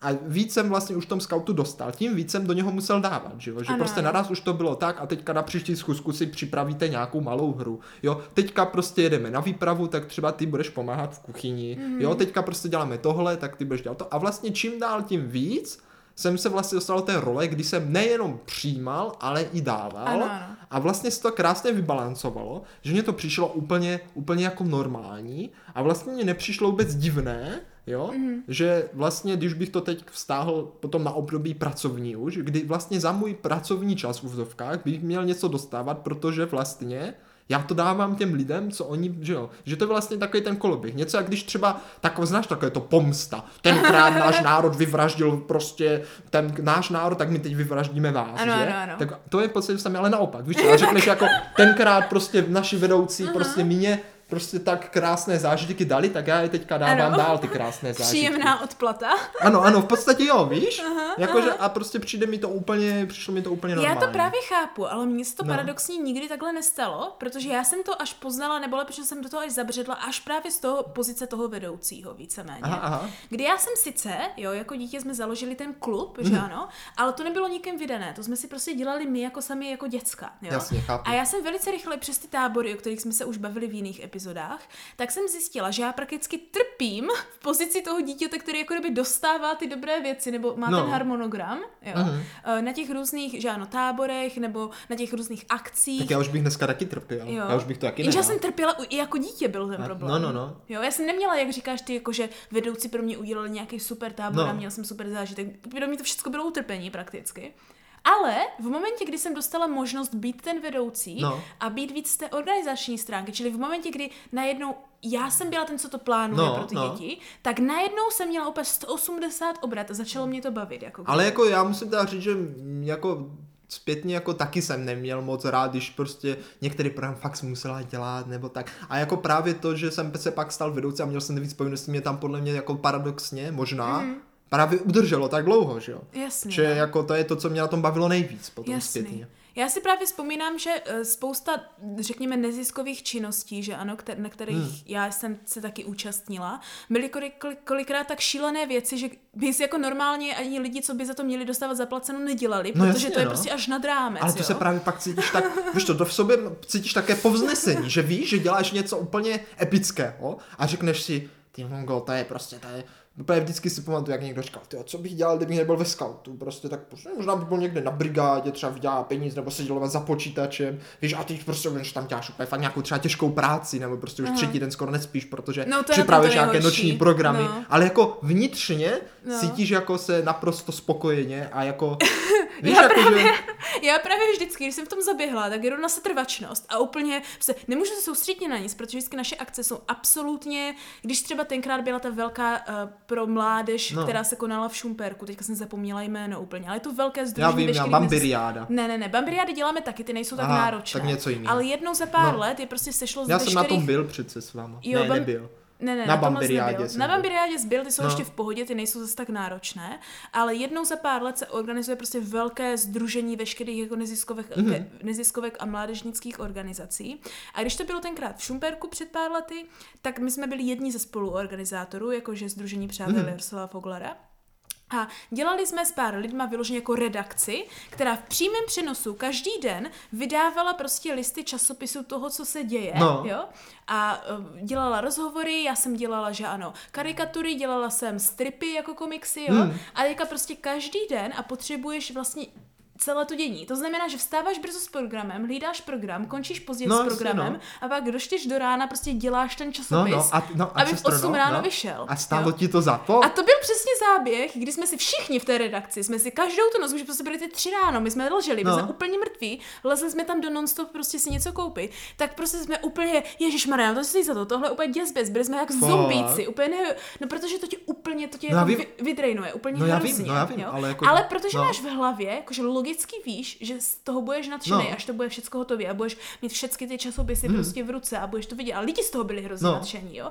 a víc jsem vlastně už v tom skautu dostal, tím víc jsem do něho musel dávat, že prostě naraz už to bylo tak a teďka na příští schůzku si připravíte nějakou malou hru, jo, teďka prostě jedeme na výpravu, tak třeba ty budeš pomáhat v kuchyni, jo, teďka prostě děláme tohle, tak ty budeš dělat to a vlastně čím dál tím víc jsem se vlastně dostal do té role, kdy jsem nejenom přijímal, ale i dával a vlastně se to krásně vybalancovalo, že mě to přišlo úplně jako normální a vlastně mě nepřišlo vůbec divné, jo? Že vlastně, když bych to teď vztáhl potom na období pracovní už, kdy vlastně za můj pracovní čas v uvozovkách bych měl něco dostávat, protože vlastně já to dávám těm lidem, co oni, že jo, že to je vlastně takový ten koloběh, něco jak když třeba, takové to pomsta, tenkrát náš národ vyvraždil prostě, ten náš národ, tak my teď vyvraždíme vás, že? Tak to je v podstatě samé, ale naopak, víš, ale řekneš jako tenkrát prostě naši vedoucí prostě mě tak krásné zážitky dali, tak já je teďka dávám dál ty krásné zážitky. Příjemná odplata. Ano, v podstatě jo, víš? Jakože a prostě přišlo mi to úplně normálně. Já to právě chápu, ale mně se to paradoxně nikdy takhle nestalo, protože já jsem to až poznala, nebo lepší jsem do toho až zabředla, až právě z toho pozice toho vedoucího víceméně. Kdy já jsem sice, jo, jako dítě jsme založili ten klub, že ano, ale to nebylo nikým vydané, to jsme si prostě dělali my jako sami jako děcka, jo. Jasně, chápu. A já jsem velice rychle přes ty tábory, o kterých jsme se už bavili v jiných epizodách, tak jsem zjistila, že já prakticky trpím v pozici toho dítěte, který jako kdyby dostává ty dobré věci nebo má ten harmonogram, jo, na těch různých, že ano, táborech nebo na těch různých akcích. Tak já už bych dneska taky trpěla. Jo. Já už bych to taky neměla. Já jsem trpěla i jako dítě byl ten problém. No. Jo, já jsem neměla, jak říkáš ty, jako že vedoucí pro mě udělali nějaký super tábor a měla jsem super zážitek. Pro mě to všechno bylo utrpení prakticky. Ale v momentě, kdy jsem dostala možnost být ten vedoucí a být víc z té organizační stránky, čili v momentě, kdy najednou já jsem byla ten, co to plánuje pro ty děti, tak najednou jsem měla opět 180 obrat a začalo mě to bavit. Ale jako já musím teda říct, že jako zpětně jako taky jsem neměl moc rád, když prostě některý program fakt musela dělat nebo tak. A jako právě to, že jsem se pak stal vedoucí a měl jsem víc povinností, mě tam podle mě jako paradoxně možná právě udrželo tak dlouho, že jo? Jasně. Že jako to je to, co mě na tom bavilo nejvíc potom zpětně. Já si právě vzpomínám, že spousta, řekněme, neziskových činností, že ano, na kterých já jsem se taky účastnila, byly kolikrát tak šílené věci, že by si jako normálně ani lidi, co by za to měli dostávat zaplaceno, nedělali, protože to je prostě až nad rámec. Ale to se právě pak cítíš tak, víš to v sobě cítíš také povznesení, že víš, že děláš něco úplně epického a řekneš si, Ty mongol, to je úplně vždycky si pamatuju, jak někdo říkal, tyjo, co bych dělal, kdybych nebyl ve skautu, prostě tak prostě, možná by byl někde na brigádě, třeba vydělá peníze, nebo seděl za počítačem, víš, a ty prostě už tam děláš úplně fakt nějakou třeba těžkou práci, nebo prostě už třetí den skoro nespíš, protože připravuješ nějaké noční programy, ale jako vnitřně cítíš jako se naprosto spokojeně a jako... Víš, já právě vždycky, když jsem v tom zaběhla, tak jdu na setrvačnost a úplně se nemůžu se soustředit na nic, protože vždycky naše akce jsou absolutně, když třeba tenkrát byla ta velká pro mládež, která se konala v Šumperku, teďka jsem zapomněla jméno úplně, ale je to velké sdružení. Já vím, já Bambiáda. Ne, Bambiády děláme taky, ty nejsou tak náročné. Tak něco jiného. Ale jednou za pár let je prostě sešlo z veškerých... Já jsem na tom byl přece s váma. Nebyl. Ne, na Bambiádě. Na Bambiádě zbyl, ty jsou ještě v pohodě, ty nejsou zase tak náročné, ale jednou za pár let se organizuje prostě velké sdružení veškerých jako neziskovek a mládežnických organizací. A když to bylo tenkrát v Šumperku před pár lety, tak my jsme byli jedni ze spoluorganizátorů, jakože sdružení přátel Jaroslava Foglara. A dělali jsme s pár lidma vyloženě jako redakci, která v přímém přenosu každý den vydávala prostě listy časopisu toho, co se děje, jo? A dělala rozhovory, já jsem dělala, že ano, karikatury, dělala jsem stripy jako komiksy, jo? A teďka prostě každý den a potřebuješ vlastně celé to dění. To znamená, že vstáváš brzo s programem, hlídáš program, končíš později s programem a pak doštěš do rána, prostě děláš ten časopis, aby v 8 ráno vyšel. A stálo ti to za to? A to byl přesně záběh, kdy jsme si všichni v té redakci, jsme si každou tu noc, už prostě byli ty 3 ráno, my jsme lželi, my jsme úplně mrtví, lezli jsme tam do non-stop prostě si něco koupit, tak prostě jsme úplně, ježišmarja, to si za to, tohle úplně děsběs, byli jsme jak zombíci, úplně ne, no protože to tě úplně, vydrejnuje, úplně hrozně, ale protože máš v hlavě, jakože logicky víš, že z toho budeš nadšenej, až to bude všecko hotově a budeš mít všechny ty časopisy prostě v ruce a budeš to vidět. A lidi z toho byli hrozně nadšení, jo?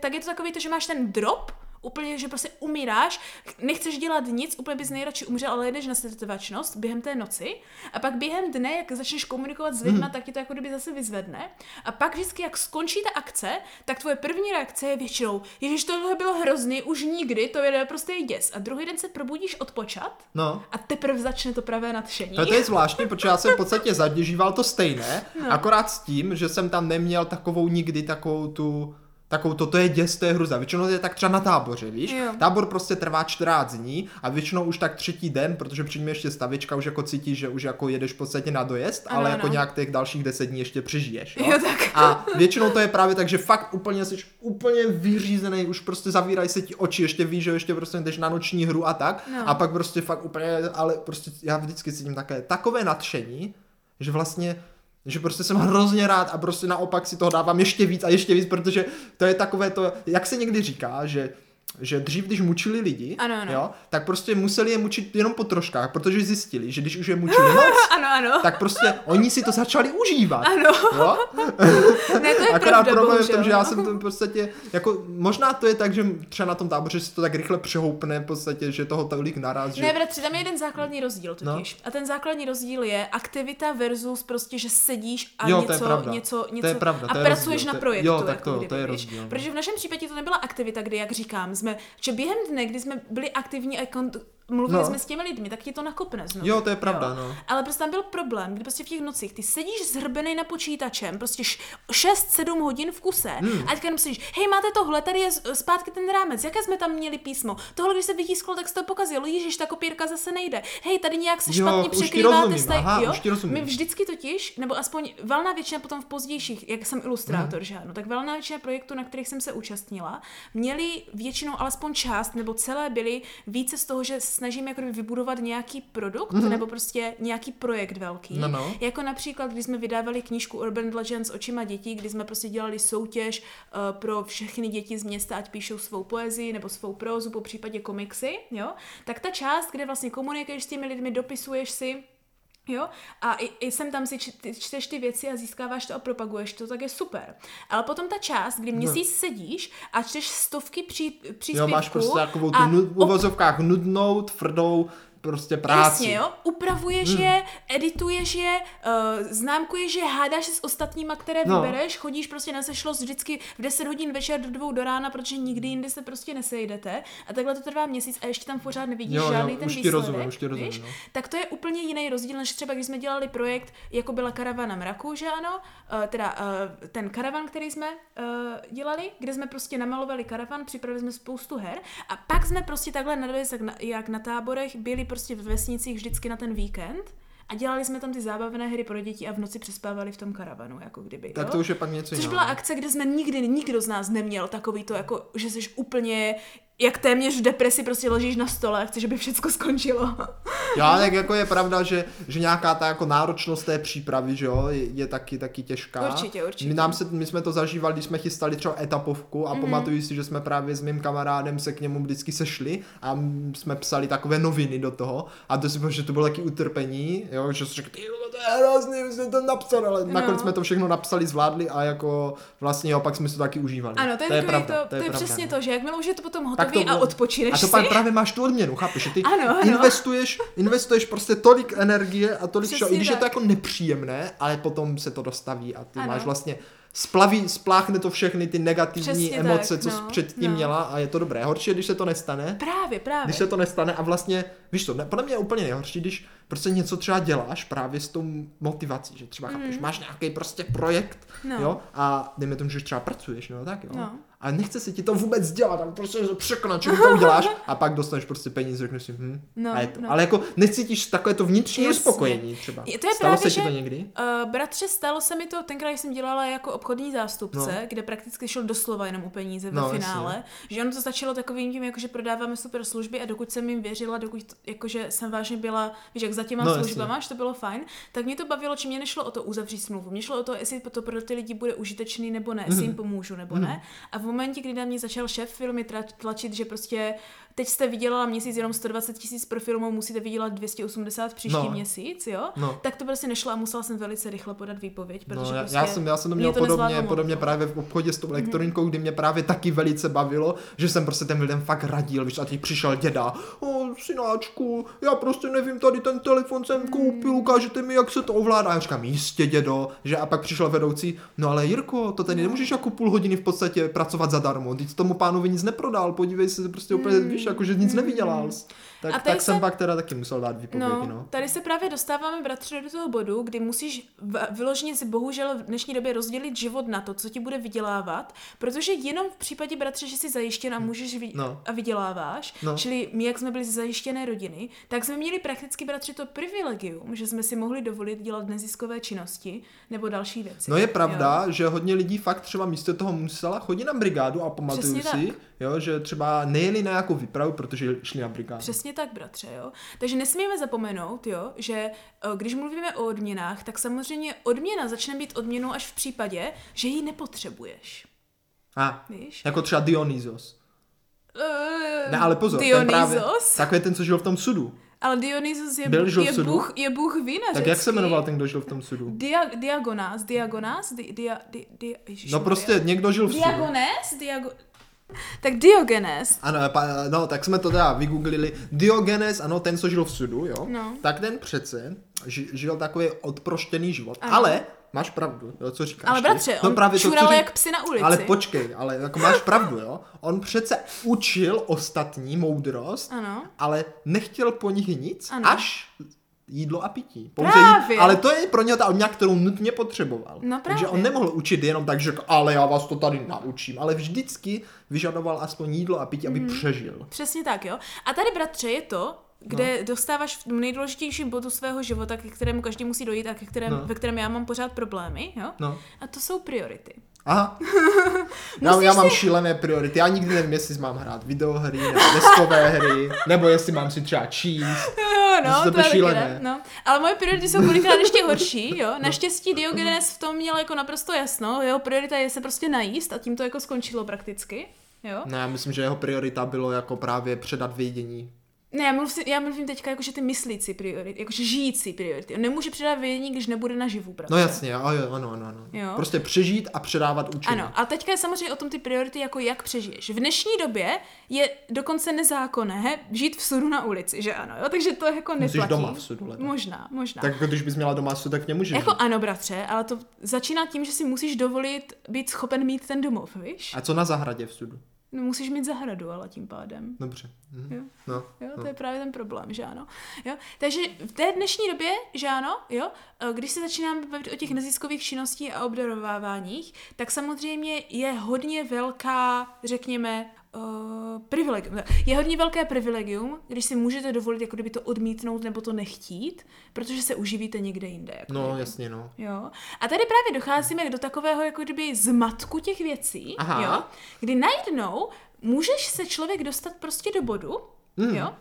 Tak je to takový to, že máš ten drop, úplně, že prostě umíráš, nechceš dělat nic, úplně bys nejradši umřel, ale jedeš na setrvačnost během té noci a pak během dne, jak začneš komunikovat s lidma, tak ti to jako kdyby zase vyzvedne a pak vždycky, jak skončí ta akce, tak tvoje první reakce je většinou, ježiš, tohle bylo hrozný, už nikdy, to je prostě děs a druhý den se probudíš odpočat a teprve začne to pravé nadšení. To je zvláštní, protože já jsem v podstatě zažíval to stejné, akorát s tím, že jsem tam neměl takovou nikdy takovou to je děs, to je hruza. Většinou je tak třeba na táboře, víš? Jo. Tábor prostě trvá 14 dní a většinou už tak 3. den, protože přijme ještě stavička, už jako cítíš, že už jako jedeš v podstatě na dojezd, ano, ale jako nějak těch dalších 10 dní ještě přežiješ. Jo, tak. A většinou to je právě tak, že fakt úplně jsi vyřízený, už prostě zavírají se ti oči, ještě víš, že ještě prostě jdeš na noční hru a tak. No. A pak prostě fakt úplně, ale prostě já vždycky cítím takové nadšení, že vlastně prostě jsem hrozně rád a prostě naopak si toho dávám ještě víc, protože to je takové to, jak se někdy říká, že dřív, když mučili lidi, jo, tak prostě museli je mučit jenom po troškách, protože zjistili, že když už je mučili moc, tak prostě oni si to začali užívat. Jo? Ne, to je akorát problém je v tom, že já jsem to v podstatě, jako možná to je tak, že třeba na tom táboře se to tak rychle přehoupne v podstatě, že toho tolik naraz. Ne, bratře, tam je jeden základní rozdíl totiž. A ten základní rozdíl je aktivita versus prostě, že sedíš a něco a pracuješ na projektu. Jo, tak to je rozdíl. Protože v našem případě to nebyla aktivita, kdy, jak říkám, že během dne, kdy jsme byli aktivní a mluvili jsme s těmi lidmi, tak ti to nakopne znovu. Jo, to je pravda, Ale prostě tam byl problém, kdy prostě v těch nocích ty sedíš zhrbenej na počítačem, prostě 6-7 hodin v kuse a teďka myslíš, hej, máte tohle, tady je zpátky ten rámec, jaké jsme tam měli písmo, tohle, když se vytisklo, tak se to pokazilo, ježiš, ta kopírka zase nejde, hej, tady nějak se špatně překrýváte, my vždycky totiž, nebo aspoň valná většina potom v pozdějších, jak jsem ilustrátor, tak valná většina projektů, na kterých jsem se účastnila, měli většinou alespoň část nebo celé byly více z toho, že snažíme jako vybudovat nějaký produkt nebo prostě nějaký projekt velký. Jako například, když jsme vydávali knížku Urban Legends očima dětí, kdy jsme prostě dělali soutěž pro všechny děti z města, ať píšou svou poezii nebo svou prózu, po případě komiksy, jo? Tak ta část, kde vlastně komunikuješ s těmi lidmi, dopisuješ si, jo? A i sem tam si čteš ty věci a získáváš to a propaguješ to, tak je super. Ale potom ta část, kdy měsíc sedíš a čteš stovky příspěvků. Jo, máš prostě takovou tu v uvozovkách nudnou, tvrdou, prostě práci. Jasně, jo. Upravuješ je, edituješ je, známkuješ je, hádáš se s ostatníma, které vybereš, chodíš prostě na sešlost vždycky v 10 hodin večer do 2 do rána, protože nikdy jinde se prostě nesejdete. A takhle to trvá měsíc a ještě tam pořád nevidíš žádný ten výsledek. Už ti rozumím, víš? No. Tak to je úplně jiný rozdíl, než třeba když jsme dělali projekt, jako byla karavana Mrakoužáno, teda ten karavan, který jsme dělali, kde jsme prostě namalovali karavan, připravili jsme spoustu her a pak jsme prostě takhle nadvěz, jak na táborech, byli prostě v vesnicích vždycky na ten víkend a dělali jsme tam ty zábavné hry pro děti a v noci přespávali v tom karavanu, jako kdyby. Tak to už je pak něco jiného. Což byla akce, kde jsme nikdo z nás neměl takový to, jako, že jsi úplně, jak téměř v depresi prostě ležíš na stole a chceš, aby všechno skončilo. Já, tak jako je pravda, že nějaká ta jako náročnost té přípravy, že jo, je taky těžká. Určitě. My jsme to zažívali, když jsme chystali třeba etapovku a pamatuju si, že jsme právě s mým kamarádem se k němu vždycky sešli a jsme psali takové noviny do toho a to si bylo, že to bylo taky utrpení, jo, že se řekl, to je hrozný, my jsme to napsali, ale nakonec jsme to všechno napsali, zvládli a jako vlastně jo, pak jsme to taky užívali. Ano, to je přesně to, že jakmile už je to potom hotové a odpočineš si. A to pak právě máš tu odměnu, chápeš? Ty investuješ prostě tolik energie a tolik všeho, i když je to jako nepříjemné, ale potom se to dostaví a ty máš vlastně spláchne to všechny ty negativní emoce, tak, co předtím měla a je to dobré. Horší je, když se to nestane. Právě. Když se to nestane a vlastně, víš to, podle mě je úplně nejhorší, když prostě něco třeba děláš právě s tou motivací, že třeba chápeš, máš nějaký prostě projekt, jo, a dejme tomu, že třeba pracuješ, a nechce se ti to vůbec dělat, ale prostě překonat, že to uděláš a pak dostaneš prostě peníze, řekneš si, ale jako necítíš takové to vnitřní uspokojení třeba. Stalo se ti to někdy? Bratře, stalo se mi to tenkrát, když jsem dělala jako obchodní zástupce, kde prakticky šlo doslova jenom o peníze ve finále, jasně. Že ono to začalo takovým tím, jakože prodáváme super služby a dokud jsem jim věřila, dokud jakože jsem vážně byla, víš, jak za těma službama, že to bylo fajn, tak mě to bavilo, že mě nešlo o to uzavřít smlouvu, mě šlo o to, jestli to pro ty lidi bude užitečný nebo ne, jestli jim pomůžu nebo ne. A v momentě, kdy na mě začal šéf firmy tlačit, že prostě teď jste vydělala měsíc jenom 120 000 pro firmu, musíte vydělat 280 příští měsíc, jo? Tak to prostě nešlo a musela jsem velice rychle podat výpověď, protože prostě já jsem to měl podobně právě v obchodě s tou elektronikou, kdy mě právě taky velice bavilo, že jsem prostě ten lidem fakt radil, víš, a teď přišel děda, synáčku, já prostě nevím, tady ten telefon jsem koupil, ukážete mi, jak se to ovládá. Já říkám, jistě dědo, že a pak přišel vedoucí, ale Jirko, to tady nemůžeš jako půl hodiny v podstatě pracovat zadarmo, teď tomu pánovi nic neprodal, podívej se prostě úplně, víš, jakože nic nevydělal. Tak jsem pak teda taky musel dát výpověď. Tady se právě dostáváme, bratře, do toho bodu, kdy musíš vyloženě si bohužel v dnešní době rozdělit život na to, co ti bude vydělávat, protože jenom v případě, bratře, že jsi zajištěn a můžeš a vyděláváš, čili my, jak jsme byli zajištěné rodiny, tak jsme měli prakticky, bratře, to privilegium, že jsme si mohli dovolit dělat neziskové činnosti nebo další věci. No je pravda, že hodně lidí fakt třeba místo toho musela chodit na brigádu a pamatuju si, jo, že třeba nejeli na nějakou výpravu, protože šli na brigádu. Přesně tak, bratře, jo. Takže nesmíme zapomenout, jo, že když mluvíme o odměnách, tak samozřejmě odměna začne být odměnou až v případě, že ji nepotřebuješ. Víš? Jako třeba Dionýzos. Ne, ale pozor, ten právě, takový ten, co žil v tom sudu. Ale Dionýzos je bůh vína řecký. Tak jak se jmenoval ten, kdo žil v tom sudu? Někdo žil v sudu. Tak Diogenes. Ano, tak jsme to teda vygooglili. Diogenes, ano, ten, co žil v sudu, jo? Tak ten přece žil takový odproštěný život. Ano. Ale máš pravdu, jo, co říkáš. Ale bratře, on čural jak psi na ulici. Ale počkej, jako máš pravdu, jo. On přece učil ostatní moudrost, ale nechtěl po nich nic, až jídlo a pití. Ale to je pro něho ta odměna, kterou nutně potřeboval. Takže on nemohl učit jenom tak, že ale já vás to tady naučím. Ale vždycky vyžadoval aspoň jídlo a pití, aby přežil. Přesně tak, jo. A tady, bratře, je to, kde dostáváš v nejdůležitějším bodu svého života, ke kterému každý musí dojít a ve kterém já mám pořád problémy, jo? A to jsou priority. Aha. Já mám šílené priority. Já nikdy nevím, jestli mám hrát videohry, nebo deskové hry, nebo jestli mám si třeba číst. Ale moje priority jsou kolikrát ještě horší, jo. Naštěstí Diogenes v tom měl jako naprosto jasno, jeho priorita je se prostě najíst a tím to jako skončilo prakticky, jo. Já myslím, že jeho priorita bylo jako právě předat vědění. Ne, já mluvím teďka jakože ty myslící priority, jakože žijící priority. On nemůže předávat vědění, když nebude naživu, pravda? No jasně, ano. Jo? Prostě přežít a předávat učení. Ano, a teďka je samozřejmě o tom ty priority, jako jak přežiješ. V dnešní době je dokonce nezákonné žít v sudu na ulici, že ano, jo? Takže to jako neplatí. Musíš doma v sudu, leda. Možná. Tak když bys měla doma sud, tak nemůžeš. Jako žít. Ano, bratře, ale to začíná tím, že si musíš dovolit být schopen mít ten domov, víš? A co na zahradě v sudu? No, musíš mít zahradu, ale tím pádem. Dobře. Mhm. Jo? No. To je právě ten problém, že ano. Jo? Takže v té dnešní době, že ano, jo, když se začínáme bavit o těch neziskových činností a obdarováváních, tak samozřejmě je hodně velká, řekněme, privilegium. Je hodně velké privilegium, když si můžete dovolit jako kdyby to odmítnout nebo to nechtít, protože se uživíte někde jinde. Jako no, nevím. Jasně, no. Jo. A tady právě docházíme do takového jako kdyby zmatku těch věcí, jo, kdy najednou můžeš se člověk dostat prostě do bodu, jo,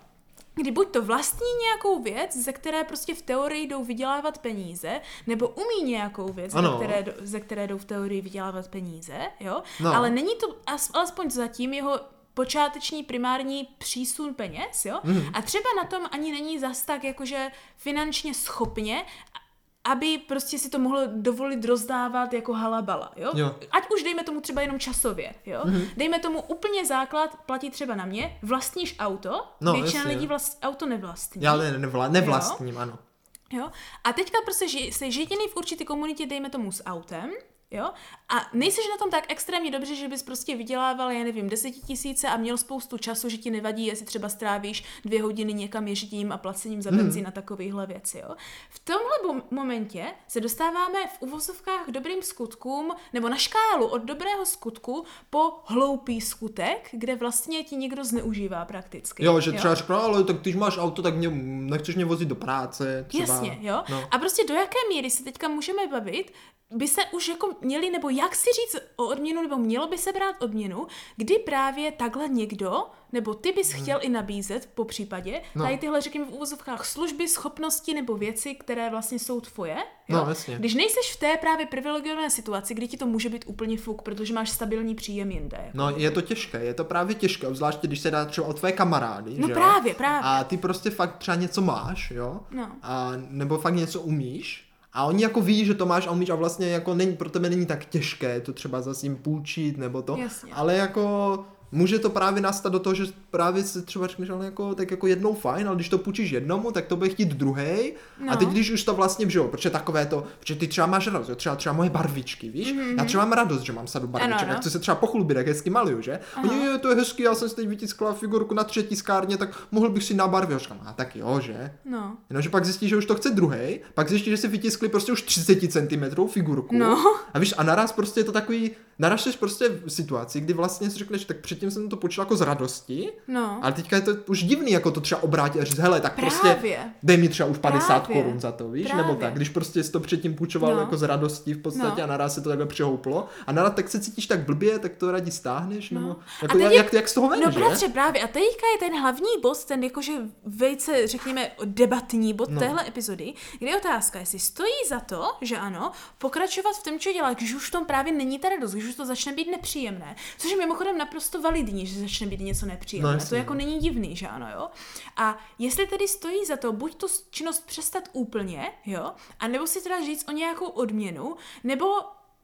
kdy buď to vlastní nějakou věc, ze které prostě v teorii jdou vydělávat peníze, nebo umí nějakou věc, ze které jdou v teorii vydělávat peníze, jo? No. Ale není to alespoň zatím jeho počáteční primární přísun peněz, jo? A třeba na tom ani není zas tak jakože finančně schopně, aby prostě si to mohlo dovolit rozdávat jako halabala, jo? Ať už dejme tomu třeba jenom časově, jo? Dejme tomu úplně základ, platí třeba na mě, vlastníš auto, většina lidí auto nevlastní. Já nevlastním, jo? Ano. Jo? A teďka prostě jsi jediný v určité komunitě, dejme tomu s autem, jo? A nejseš na tom tak extrémně dobře, že bys prostě vydělával, já nevím, 10 000 a měl spoustu času, že ti nevadí, jestli třeba strávíš 2 hodiny někam ježděním a placením za benzín na takovýhle věci, jo? V tomhle momentě se dostáváme v uvozovkách k dobrým skutkům, nebo na škálu od dobrého skutku po hloupý skutek, kde vlastně ti někdo zneužívá prakticky. Jo, že třeba řekl, ale tak když máš auto, tak nechceš mě vozit do práce. Třeba. Jasně, jo. No. A prostě do jaké míry se teďka můžeme bavit, by se už jako měli, nebo jak si říct o odměnu, nebo mělo by se brát odměnu, kdy právě takhle někdo, nebo ty bys chtěl i nabízet po případě, tady tyhle, řekněme v uvozovkách, služby, schopnosti nebo věci, které vlastně jsou tvoje. Jo? No, jasně. Když nejseš v té právě privilegované situaci, kdy ti to může být úplně fuk, protože máš stabilní příjem jinde. Jako. No, je to těžké, je to právě těžké, obzvláště když se dá třeba o tvé kamarády. No že? Právě. A ty prostě fakt třeba něco máš, jo? No. A, nebo fakt něco umíš. A oni jako ví, že to máš a umíš a vlastně jako není, pro tebe není tak těžké to třeba zase jim půjčit nebo to. Jasně. Ale jako může to právě nastat do toho, že právě se třeba řekneš, ale jako, tak jako jednou fajn, ale když to půjčíš jednomu, tak to bude chtít druhej. No. A teď když už to vlastně, že jo, protože takové to, protože ty třeba máš radost, jo, třeba moje barvičky, víš? Já třeba mám radost, že mám sadu barviček, ano. Jak to se třeba pochlubit, jak hezky maluju, že? Oni, to je hezky, já jsem si teď vytiskla figurku na 3. tiskárně, tak mohl bych si nabarvit, říkám, a tak jo, že? No. Jenomže pak zjistí, že už to chce druhej, pak zjistí, že si vytiskli prostě už 30 cm figurku. No. A víš, a naraz prostě je to takový, naraz jsi prostě v situaci, kdy vlastně si řekneš, tak předtím jsem to počul jako z radosti, ale teďka je to už divný, jako to třeba obrátit a říct, hele, tak prostě dej mi třeba už 50 korun za to, víš, nebo tak, když prostě jsi to předtím půjčoval jako z radosti v podstatě a naraz se to takhle přehouplo a naraz tak se cítíš tak blbě, tak to raději stáhneš, nebo jako jak z toho ven, že? No bratře, právě, a teďka je ten hlavní bod, ten jakože vejce, řekněme, debatní bod téhle epizody, kde je otázka, jestli stojí za to, že ano, pokračovat v tom, co dělá, když už v tom právě není ta radost, když už to začne být nepříjemné, což je mimochodem naprosto validní, že začne být něco nepříjemné. No, to jako není divný, že ano, jo? A jestli tedy stojí za to, buď tu činnost přestat úplně, jo? A nebo si teda říct o nějakou odměnu, nebo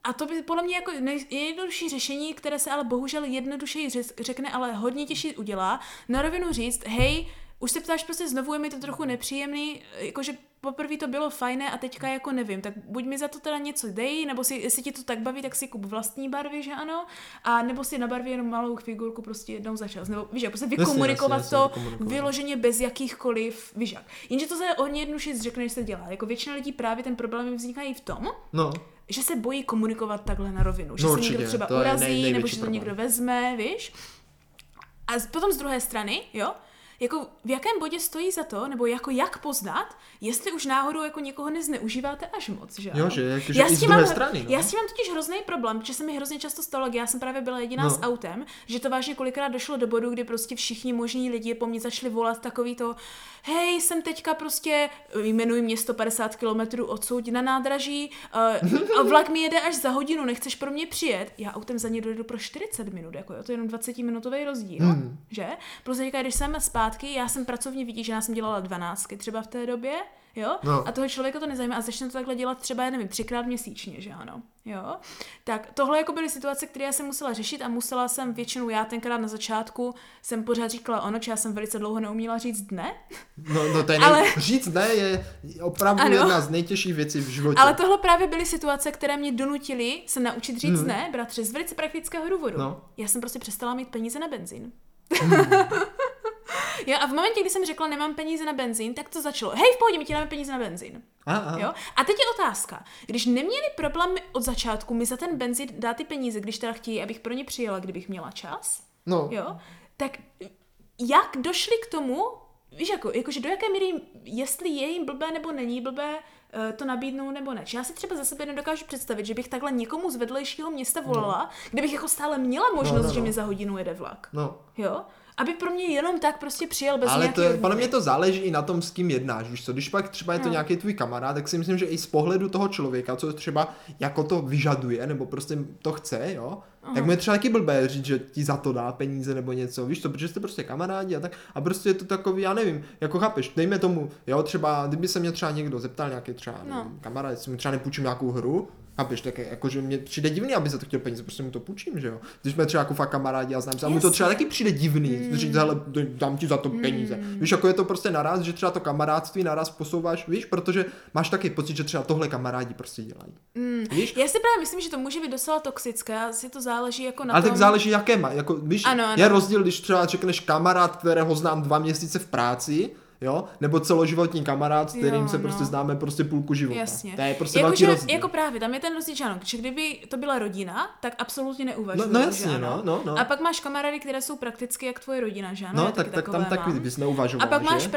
a to by podle mě jako nejjednodušší řešení, které se ale bohužel jednodušeji řekne, ale hodně těžší udělá, na rovinu říct, hej, už se ptáš prostě znovu, je mi to trochu nepříjemný, jakože poprvé to bylo fajné a teďka jako nevím, tak buď mi za to teda něco dej, nebo si, jestli ti to tak baví, tak si kup vlastní barvy, že ano, a nebo si nabarví jenom malou figurku prostě jednou za čas, nebo víš jak, prostě vykomunikovat to vyloženě bez jakýchkoliv, víš jak. Jenže to se hodně jednoduše řekne, že se dělá, jako většina lidí právě ten problém vznikají v tom, že se bojí komunikovat takhle na rovinu, že se někdo třeba urazí, nebo že to někdo vezme, víš. A potom z druhé strany, jo, jako v jakém bodě stojí za to, nebo jako jak poznat, jestli už náhodou jako někoho nezneužíváte až moc, že? Jo, že já s tím mám strany, no? Já s tím mám totiž hrozný problém, protože se mi hrozně často stalo, já jsem právě byla jediná s autem, že to vážně kolikrát došlo do bodu, kdy prostě všichni možní lidi po mně začali volat takový to, hej, jsem teďka prostě, jmenuji mě 150 kilometrů odsud na nádraží, a vlak mi jede až za hodinu, nechceš pro mě přijet. Já autem za ně dojedu pro 40 minut, jako jo, to je jenom 20 minutový rozdíl, že? Prostě když jsem zpátky, devátky, já jsem pracovně vidí, že já jsem dělala 12 třeba v té době, jo? No. A toho člověka to nezajímá a začne to takhle dělat třeba, já nevím, 3krát měsíčně, že ano, jo? Tak tohle jako byly situace, které já jsem musela řešit a musela jsem většinou, já tenkrát na začátku jsem pořád říkala ono, že já jsem velice dlouho neuměla říct ne. No to je ale... říct ne je opravdu ano. Jedna z nejtěžších věcí v životě. Ale tohle právě byly situace, které mě donutily se naučit říct ne, bratře, z velice praktického důvodu. No. Já jsem prostě přestala mít peníze na benzín. Jo, a v momentě, kdy jsem řekla, nemám peníze na benzín, tak to začalo. Hej, v pohodě, my ti dáme peníze na benzín. Jo? A teď je otázka. Když neměli problém od začátku mi za ten benzín dát ty peníze, když teda chtějí, abych pro ně přijela, kdybych měla čas, no. Jo? Tak jak došli k tomu, víš, jakože do jaké míry, jestli je jim blbé nebo není blbé, to nabídnou nebo ne. Já si třeba za sebe nedokážu představit, že bych takhle někomu z vedlejšího města volala, kdybych jako stále měla možnost, že mě za hodinu jede vlak. No. Jo? Aby pro mě jenom tak prostě přijel bez nějakého... Ale podle mě to záleží i na tom, s kým jednáš, víš co? Když pak třeba je to nějaký tvůj kamarád, tak si myslím, že i z pohledu toho člověka, co třeba jako to vyžaduje, nebo prostě to chce, jo? Tak mu je třeba taky blbé říct, že ti za to dá peníze nebo něco, víš to, protože jste prostě kamarádi a tak, a prostě je to takový, já nevím, jako chápeš, dejme tomu, jo, třeba, kdyby se mě třeba někdo zeptal nějaký třeba kamarád, jestli mu třeba nepůjčím nějakou hru, chápeš, tak jakože mě přijde divný, aby za to chtěl peníze, prostě mu to půjčím, že jo, když jsme třeba jako fakt kamarádi a znám se, a mu to třeba taky přijde divný, říct, hele, dám ti za to peníze, víš, jako je to prostě naraz, že třeba to kamarádství naraz posouváš, víš, protože máš taky pocit, že třeba tohle kamarádi prostě dělají, víš? Já si právě myslím, že to může být docela toxické, asi to záleží jako na tom. Ale tak záleží, jaké má, jako, víš, ano. Je rozdíl, když třeba řekneš kamarád, kterého znám 2 měsíce v práci, jo, nebo celoživotní kamarád, s kterým se prostě známe prostě půlku života. Jasně. To je prostě jako velký rozdíl. Jako právě, tam je ten rozdíl, že kdyby to byla rodina, tak absolutně neuvažuji. No jasně, no. A pak máš kamarády, které jsou prakticky jak tvoje rodina, že ano? No, tak tam taky bys neuvažoval. A pak máš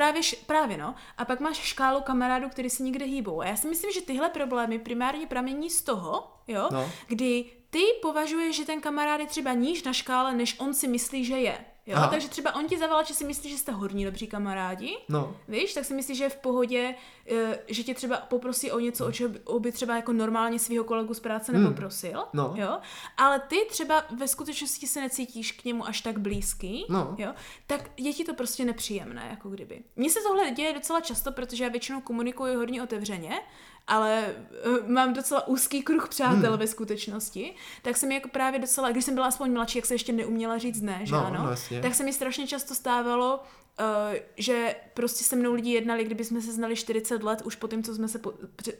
a pak máš škálu kamarádů, kteří se nikde hýbou. A já si myslím, že tyhle problémy primárně pramení z toho, jo, kdy ty považuješ, že ten kamarád je třeba níž na škále, než on si myslí, že je. Jo, takže třeba on ti zavolá, že si myslí, že jste hodní dobří kamarádi, víš, tak si myslí, že je v pohodě, že tě třeba poprosí o něco, o čeho by třeba jako normálně svého kolegu z práce nepoprosil, jo, ale ty třeba ve skutečnosti se necítíš k němu až tak blízký, jo, tak je ti to prostě nepříjemné, jako kdyby. Mně se tohle děje docela často, protože já většinou komunikuju hodně otevřeně, ale mám docela úzký kruh přátel ve skutečnosti, tak se mi jako právě docela, když jsem byla aspoň mladší, jak se ještě neuměla říct ne, že tak se mi strašně často stávalo, že prostě se mnou lidi jednali, kdyby jsme se znali 40 let už po tom,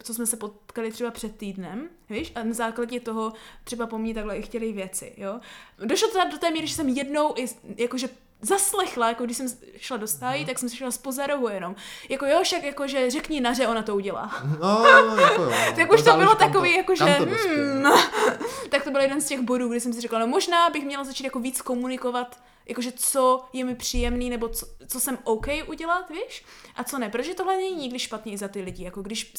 co jsme se potkali třeba před týdnem, víš, a na základě toho třeba po mně takhle i chtěli věci, jo. Došlo to do té míry, že jsem jednou i jakože zaslechla, jako když jsem šla do stájí, tak jsem se šla spoza rohu jenom. Jako jo, však jakože řekni Naře, ona to udělá. No, jako jo. Tak už to bylo takový, jakože... Tak to byl jeden z těch bodů, kdy jsem si řekla, no možná bych měla začít jako víc komunikovat, jakože co je mi příjemný, nebo co jsem OK udělat, víš? A co ne, protože tohle není nikdy špatný i za ty lidi. Jako když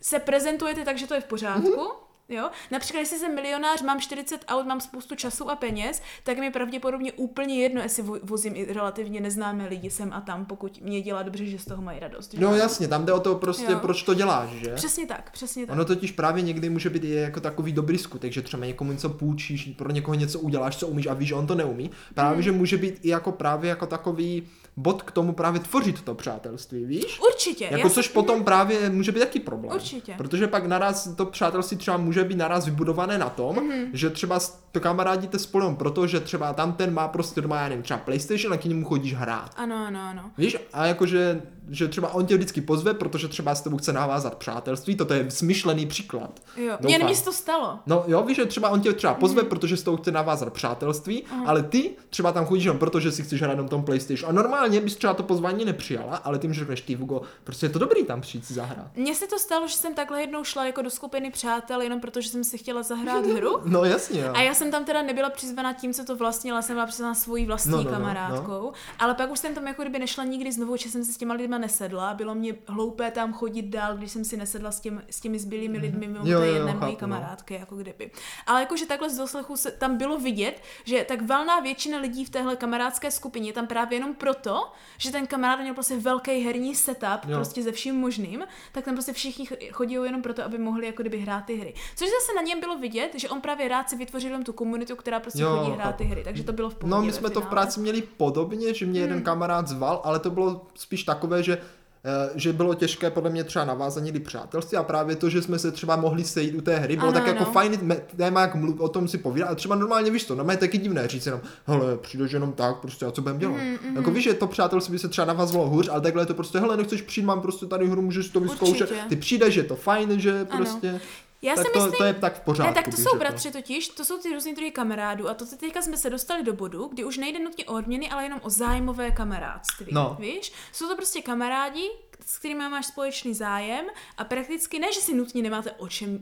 se prezentujete tak, že to je v pořádku, jo? Například, jestli jsem milionář, mám 40 aut, mám spoustu času a peněz, tak mi pravděpodobně úplně jedno, jestli vozím i relativně neznámé lidi sem a tam, pokud mě dělá dobře, že z toho mají radost. Že? No jasně, tam jde o to prostě, proč to děláš, že? Přesně tak. Ono totiž právě někdy může být i jako takový dobrý skutek, že třeba někomu něco půjčíš, pro někoho něco uděláš, co umíš a víš, že on to neumí. Právě, že může být i jako právě jako takový bod k tomu právě tvořit to přátelství, víš? Určitě. Jako což potom právě může být taky problém. Určitě. Protože pak naraz to přátelství třeba může být naraz vybudované na tom, že třeba to kamarádíte spolu, protože třeba tam ten má prostě doma, já nevím, třeba PlayStation, a k němu chodíš hrát. Ano. Víš? A jakože že třeba on tě vždycky pozve, protože třeba s tebou chce navázat přátelství, toto je smyšlený příklad. Jo, mně se to stalo. No jo, víš, že třeba on tě třeba pozve, protože s tebou chce navázat přátelství, ale ty třeba tam chodíš, protože si chceš hrát na tom PlayStation. A normálně bys třeba to pozvání nepřijala, ale tím, že řekneš ty Hugo, prostě je to dobrý tam přijít si zahrát. Mně se to stalo, že jsem takhle jednou šla jako do skupiny přátel, jenom protože jsem si chtěla zahrát hru. No jasně. Jo. A já jsem tam teda nebyla přizvaná tím, co to vlastnila, jsem byla přizvaná svojí vlastní kamarádkou, ale pak už jsem tam jako kdyby nešla nikdy znovu, že jsem se s těma lidmi zrovna nesedla, bylo mě hloupé tam chodit dál, když jsem si nesedla s těmi zbylými lidmi mimo té jedné mojí kamarádky, jako kdyby. Ale jakože takhle z doslechu se tam bylo vidět, že tak valná většina lidí v téhle kamarádské skupině tam právě jenom proto, že ten kamarád měl prostě velký herní setup, jo, prostě ze vším možným, tak tam prostě všichni chodili jenom proto, aby mohli jako kdyby hrát ty hry. Což zase na něm bylo vidět, že on právě rád si vytvořil tu komunitu, která prostě chodí hrát ty hry, takže to bylo v pohodě. No, my jsme to v práci měli podobně, že mě jeden kamarád zval, ale to bylo spíš takové, že bylo těžké podle mě třeba navázání i přátelství a právě to, že jsme se třeba mohli sejít u té hry, bylo ano, tak jako fajn téma, jak mluv, o tom si povídat, a třeba normálně víš to, no má je taky divné říct jenom, hele, přijdeš jenom tak, prostě a co budem dělat. Jako víš, že to přátelství by se třeba navazovalo hůř, ale takhle je to prostě, hele, nechceš přijít, mám prostě tady hru, můžeš to vyzkoušet, ty přijdeš, je to fajn, že prostě... Ano. Já tak si to, myslím, to je tak v pořádku. Ne, tak to jsou to. Bratři totiž, to jsou ty různý druhy kamarádů a to teďka jsme se dostali do bodu, kdy už nejde nutně o odměny, ale jenom o zájmové kamarádství, víš? Jsou to prostě kamarádi, s kterými máš společný zájem a prakticky ne, že si nutně nemáte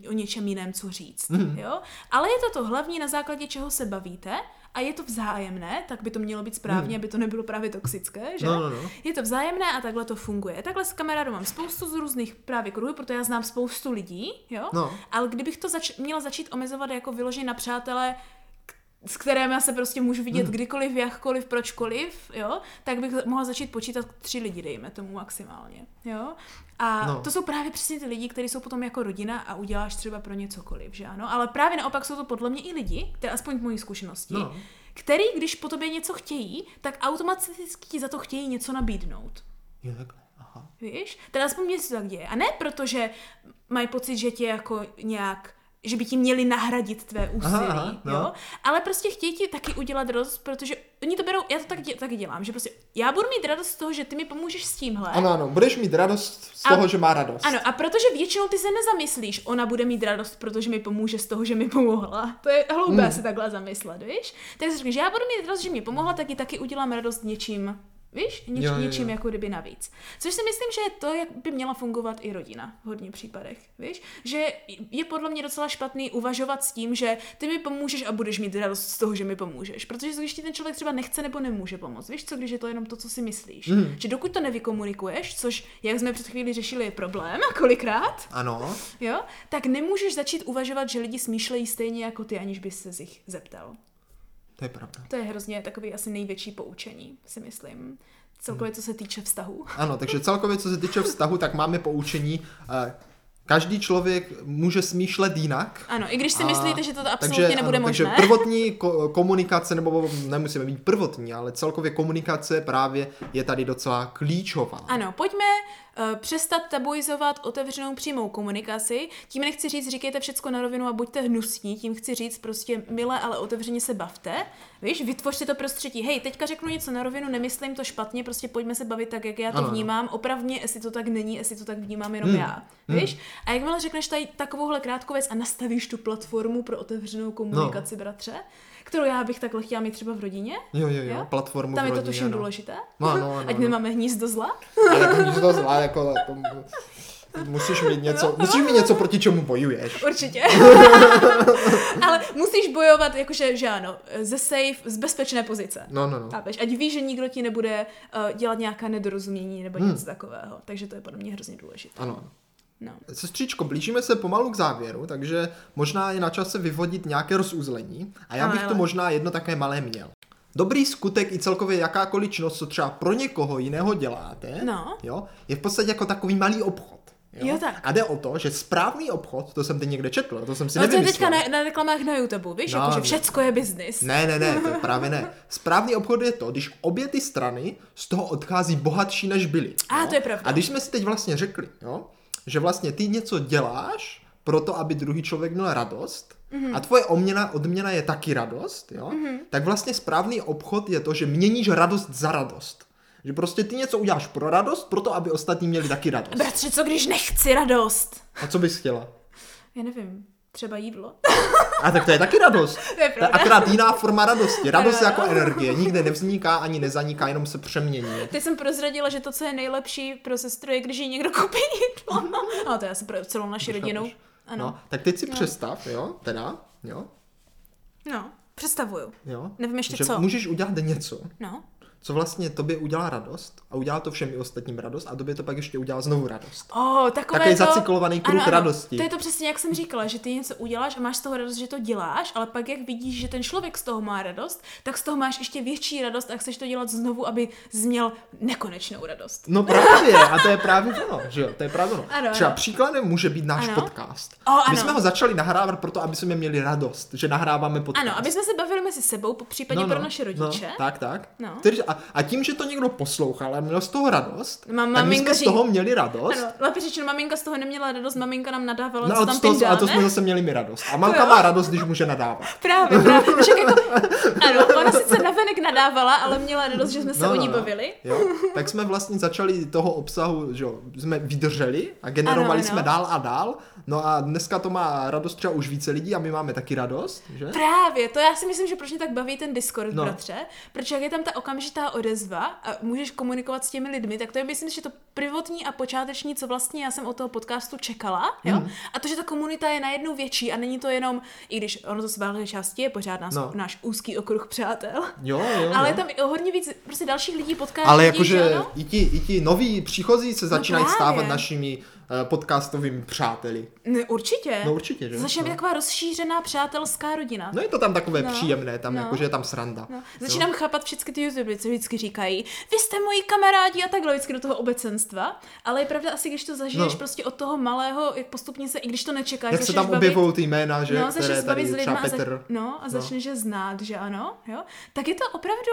o něčem jiném co říct, jo? Ale je to hlavní, na základě čeho se bavíte a je to vzájemné, tak by to mělo být správně, aby to nebylo právě toxické, že? No. Je to vzájemné a takhle to funguje. Takhle s kamarádou mám spoustu z různých právě kruhů, protože já znám spoustu lidí, jo? Ale kdybych to měla začít omezovat jako vyloženě na přátelé, s kterým já se prostě můžu vidět kdykoliv, jakkoliv, pročkoliv, jo, tak bych mohla začít počítat 3 lidi, dejme tomu maximálně, jo. A to jsou právě přesně ty lidi, kteří jsou potom jako rodina a uděláš třeba pro ně cokoliv, že ano. Ale právě naopak jsou to podle mě i lidi, které aspoň v mojí zkušenosti, který, když po tobě něco chtějí, tak automaticky za to chtějí něco nabídnout. Jo, takhle. Aha. Víš? Teda aspoň mě si to tak děje. A ne proto, že mají pocit, že tě jako nějak, že by ti měli nahradit tvé úsilí, jo? Ale prostě chtějí ti taky udělat radost, protože oni to berou, já to taky dělám, že prostě já budu mít radost z toho, že ty mi pomůžeš s tímhle. Ano, budeš mít radost z toho, že má radost. Ano, a protože většinou ty se nezamyslíš, ona bude mít radost, protože mi pomůže z toho, že mi pomohla. To je hloupé se takhle zamyslet, víš? Tak si řekneš, že já budu mít radost, že mi pomohla, tak ji taky udělám radost něčím. Víš? Něčím jako kdyby navíc. Což si myslím, že je to, jak by měla fungovat i rodina v hodně případech. Víš? Že je podle mě docela špatný uvažovat s tím, že ty mi pomůžeš a budeš mít radost z toho, že mi pomůžeš. Protože když ti ten člověk třeba nechce nebo nemůže pomoct. Víš co, když je to jenom to, co si myslíš. Že dokud to nevykomunikuješ, což jak jsme před chvíli řešili, je problém kolikrát. Ano. Jo? Tak nemůžeš začít uvažovat, že lidi smýšlejí stejně jako ty, aniž bys se jich zeptal. To je pravda. To je hrozně takový asi největší poučení, si myslím. Celkově, co se týče vztahu. Ano, takže celkově, co se týče vztahu, tak máme poučení. Každý člověk může smýšlet jinak. Ano, i když si myslíte, že to absolutně takže, nebude možné. Takže prvotní komunikace, nebo nemusíme být prvotní, ale celkově komunikace právě je tady docela klíčová. Ano, pojďme přestat tabuizovat otevřenou přímou komunikaci. Tím nechci říct, říkejte všecko na rovinu a buďte hnusní, tím chci říct prostě milé, ale otevřeně se bavte. Víš, vytvořte to prostředí. Hej, teďka řeknu něco na rovinu, nemyslím to špatně, prostě pojďme se bavit tak, jak já to vnímám. Opravdně, jestli to tak není, jestli to tak vnímám jenom já. Víš? A jakmile řekneš tady takovouhle krátkou věc a nastavíš tu platformu pro otevřenou komunikaci, bratře, kterou já bych takhle chtěla mít třeba v rodině. Jo, platformu tam v rodině. Tam je to tuším důležité. Ať nemáme hnízdo zla. Ale hnízdo zla, jako musíš mít něco, proti čemu bojuješ. Určitě. Ale musíš bojovat, jakože, že ano, ze safe, z bezpečné pozice. Ať víš, že nikdo ti nebude dělat nějaká nedorozumění nebo něco takového. Takže to je podle mě hrozně důležité. Ano. No. Sestřičko, blížíme se pomalu k závěru, takže možná je na čase vyvodit nějaké rozuzlení a já bych to možná jedno také malé měl. Dobrý skutek i celkově jakákoliv činnost, co třeba pro někoho jiného děláte, jo, je v podstatě jako takový malý obchod. Jo, tak. A jde o to, že správný obchod, to jsem teď někde četl, to jsem si nevymyslel. To je teďka na reklamách na YouTube, víš, jakože všecko je biznis. Ne, to právě ne. Správný obchod je to, když obě ty strany z toho odchází bohatší, než byly. To je pravda. A když jsme si teď vlastně řekli, jo, že vlastně ty něco děláš proto, aby druhý člověk měl radost a tvoje odměna je taky radost, jo? Tak vlastně správný obchod je to, že měníš radost za radost. Že prostě ty něco uděláš pro radost, proto, aby ostatní měli taky radost. Bratře, co když nechci radost? A co bys chtěla? Já nevím, třeba jídlo. A tak to je taky radost. To je pravda. Akorát jiná forma radosti. Radost jako energie. Nikde nevzniká ani nezaniká, jenom se přemění. Teď jsem prozradila, že to, co je nejlepší pro sestru, je, když ji někdo koupí jídlo. No, to je asi pro celou naši rodinu. Ano. No, tak teď si představ, jo. Představuju. Jo. Nevím ještě že co. Můžeš udělat něco, co vlastně tobě udělá radost a udělá to všem i ostatním radost a tobě to pak ještě udělá znovu radost. Takový zacyklovaný kruh radosti. To je to přesně, jak jsem říkala, že ty něco uděláš a máš z toho radost, že to děláš, ale pak jak vidíš, že ten člověk z toho má radost, tak z toho máš ještě větší radost a chceš to dělat znovu, aby jsi měl nekonečnou radost. No právě, a to je právě ono, že jo, to je právě ono. Ano, třeba ano. Příkladem může být náš podcast. My jsme ho začali nahrávat proto, aby jsme měli radost, že nahráváme podcast. Ano, aby jsme se bavili mezi sebou, popřípadně pro naše rodiče. Tak. A tím, že to někdo poslouchal a měl z toho radost, tak my jsme z toho měli radost. Ano, lépe řečeno, maminka z toho neměla radost, maminka nám nadávala, co tam pindáme. A to jsme zase měli my radost. A mamka má radost, když může nadávat. Právě. Jako, ano, ona sice navenek nadávala, ale měla radost, že jsme se o ní bavili. Jo. Tak jsme vlastně začali toho obsahu, že jsme vydrželi a generovali jsme dál a dál. No a dneska to má radost třeba už více lidí a my máme taky radost, že? Právě, to já si myslím, že proč mě tak baví ten Discord, bratře, protože jak je tam ta okamžitá odezva a můžeš komunikovat s těmi lidmi, tak to je, myslím, že to prvotní a počáteční, co vlastně já jsem od toho podcastu čekala, jo? A to, že ta komunita je najednou větší a není to jenom, i když ono to z velké části je pořád náš úzký okruh přátel, ale je tam hodně víc prostě dalších lidí potkáš. Ale jakože i ti noví příchozí se začínají stávat našimi podcastovými přáteli. No určitě, že? Začíná být taková rozšířená přátelská rodina. No je to tam takové příjemné, tam jakože je tam sranda. Začínám chápat všechny ty YouTube, co vždycky říkají, vy jste moji kamarádi a takhle vždycky do toho obecenstva, ale je pravda asi, když to zažiješ prostě od toho malého, jak postupně se, i když to nečekáš, jak se tam objevují ty jména, že? No, začneš bavit s lidmi a začneš je znát, že ano, jo? Tak je to opravdu...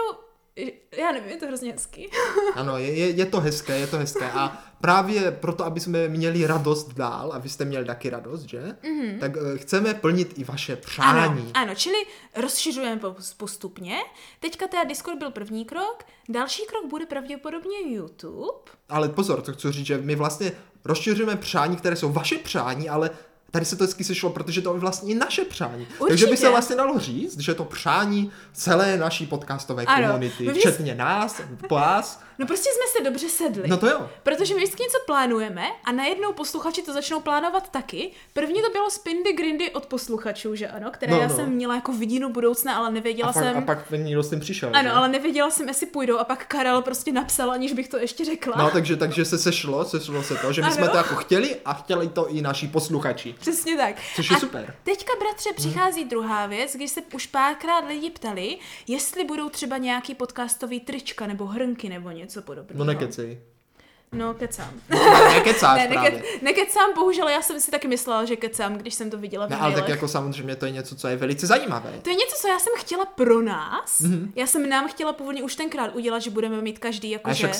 Já nevím, je to hrozně hezký. Ano, je to hezké. A právě proto, aby jsme měli radost dál, a vy jste měli taky radost, že? Mm-hmm. Tak chceme plnit i vaše přání. Ano, čili rozšiřujeme postupně. Teďka teda Discord byl první krok, další krok bude pravděpodobně YouTube. Ale pozor, to chci říct, že my vlastně rozšiřujeme přání, které jsou vaše přání, ale tady se to hezky sešlo, protože to je vlastně i naše přání. Určitě. Takže by se vlastně dalo říct, že to přání celé naší podcastové komunity, včetně nás, vás. No prostě jsme se dobře sedli. No to jo. Protože my vždycky něco plánujeme a najednou posluchači to začnou plánovat taky. První to bylo z Pindy Grindy od posluchačů, že ano, které já jsem měla jako vidinu budoucna, ale nevěděla jsem. A pak někdo s tím přišel. Ano, že? Ale nevěděla jsem, jestli půjdou a pak Karel prostě napsal, aniž bych to ještě řekla. No takže se sešlo se to, že my jsme to jako chtěli a chtěli to i naši posluchači. Přesně tak. Což je super. Teďka, bratře, přichází druhá věc, když se už párkrát lidi ptali, jestli budou třeba nějaký podcastový trička nebo hrnky nebo něco podobného. No nekecej. No, kecám. Nekecám, bohužel, já jsem si taky myslela, že kecám, když jsem to viděla v mailech. Ale tak jako samozřejmě to je něco, co je velice zajímavé. To je něco, co já jsem chtěla pro nás. Mm-hmm. Já jsem nám chtěla původně už tenkrát udělat, že budeme mít každý jakože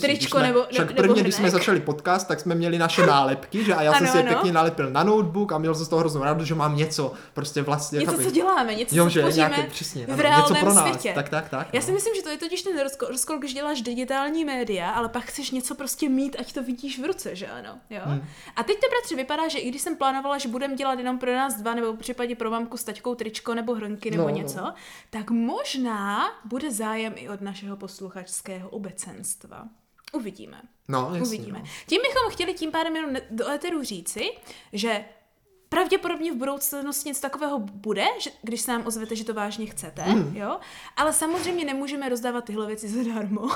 tričko nebo prvně, když jsme začali podcast, tak jsme měli naše nálepky, že? A já jsem si je pěkně nalepil na notebook a měl jsem z toho hroznou radost, že mám něco, prostě vlastně něco, co děláme, něco, jo, co tvoříme v reálném něco pro nás. Světě. Tak. Já si myslím, že to je totiž ten rozkol, když děláš digitální média, ale pak chceš něco mít, ať to vidíš v ruce, že ano. Jo? A teď to, bratře, vypadá, že i když jsem plánovala, že budeme dělat jenom pro nás dva, nebo případně pro mamku s taťkou tričko nebo hrnky nebo něco, tak možná bude zájem i od našeho posluchačského obecenstva. Uvidíme. Uvidíme. Tím bychom chtěli tím pádem jenom do éteru říci, že pravděpodobně v budoucnosti něco takového bude, že, když se nám ozvete, že to vážně chcete, jo? Ale samozřejmě nemůžeme rozdávat tyhle věci zadarmo.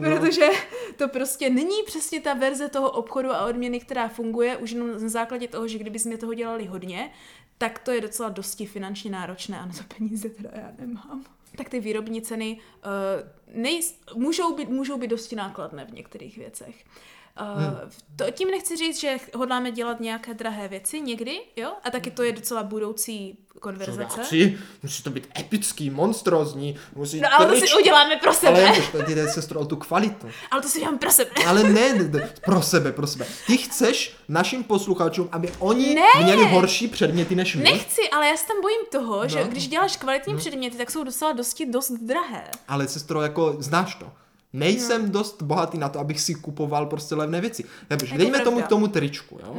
Protože to prostě není přesně ta verze toho obchodu a odměny, která funguje už na základě toho, že kdyby jsme toho dělali hodně, tak to je docela dosti finančně náročné a na to peníze teda já nemám. Tak ty výrobní ceny můžou být dosti nákladné v některých věcech. Tím nechci říct, že hodláme dělat nějaké drahé věci někdy, jo? A taky to je docela budoucí konverzace. Musí to být epický, monstrózní. No ale to si uděláme pro sebe. Ale už tady jde, sestro, o tu kvalitu. Ale to si uděláme pro sebe. Ale ne, pro sebe. Ty chceš našim posluchačům, aby oni měli horší předměty než my? Nechci, ale já se tam bojím toho, že když děláš kvalitní předměty, tak jsou docela dost drahé. Ale sestro, jako znáš to. Nejsem dost bohatý na to, abych si kupoval prostě levné věci. Dejme tomu k tomu tričku, jo?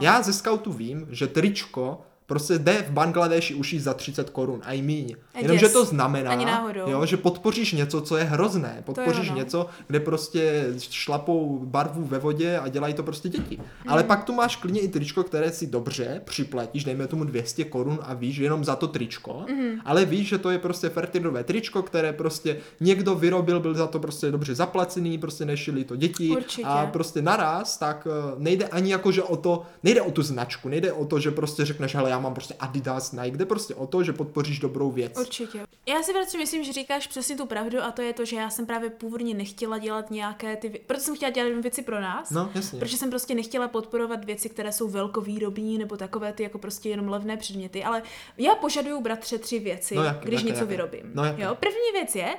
Já ze Scoutu vím, že tričko prostě jde v Bangladeši ušít za 30 korun a i míň. Jenomže to znamená, jo, že podpoříš něco, co je hrozné. Podpoříš něco, kde prostě šlapou barvu ve vodě a dělají to prostě děti. Ale pak tu máš klidně i tričko, které si dobře připlatíš, dejme tomu 200 korun a víš jenom za to tričko, ale víš, že to je prostě fertilové tričko, které prostě někdo vyrobil, byl za to prostě dobře zaplacený, prostě nešili to děti. Určitě. A prostě naraz, tak nejde ani jakože o to, nejde o tu značku, nejde o to, že prostě řekneš, hele, já mám prostě Adidas, Nike, jde prostě o to, že podpoříš dobrou věc. Určitě. Já si prostě myslím, že říkáš přesně tu pravdu a to je to, že já jsem právě původně nechtěla dělat nějaké ty, proto jsem chtěla dělat věci pro nás. No, jasně. Protože jsem prostě nechtěla podporovat věci, které jsou velkovýrobní nebo takové ty jako prostě jenom levné předměty, ale já požaduju, bratře, tři věci, no, jak, když něco vyrobím. No, jo, první věc je,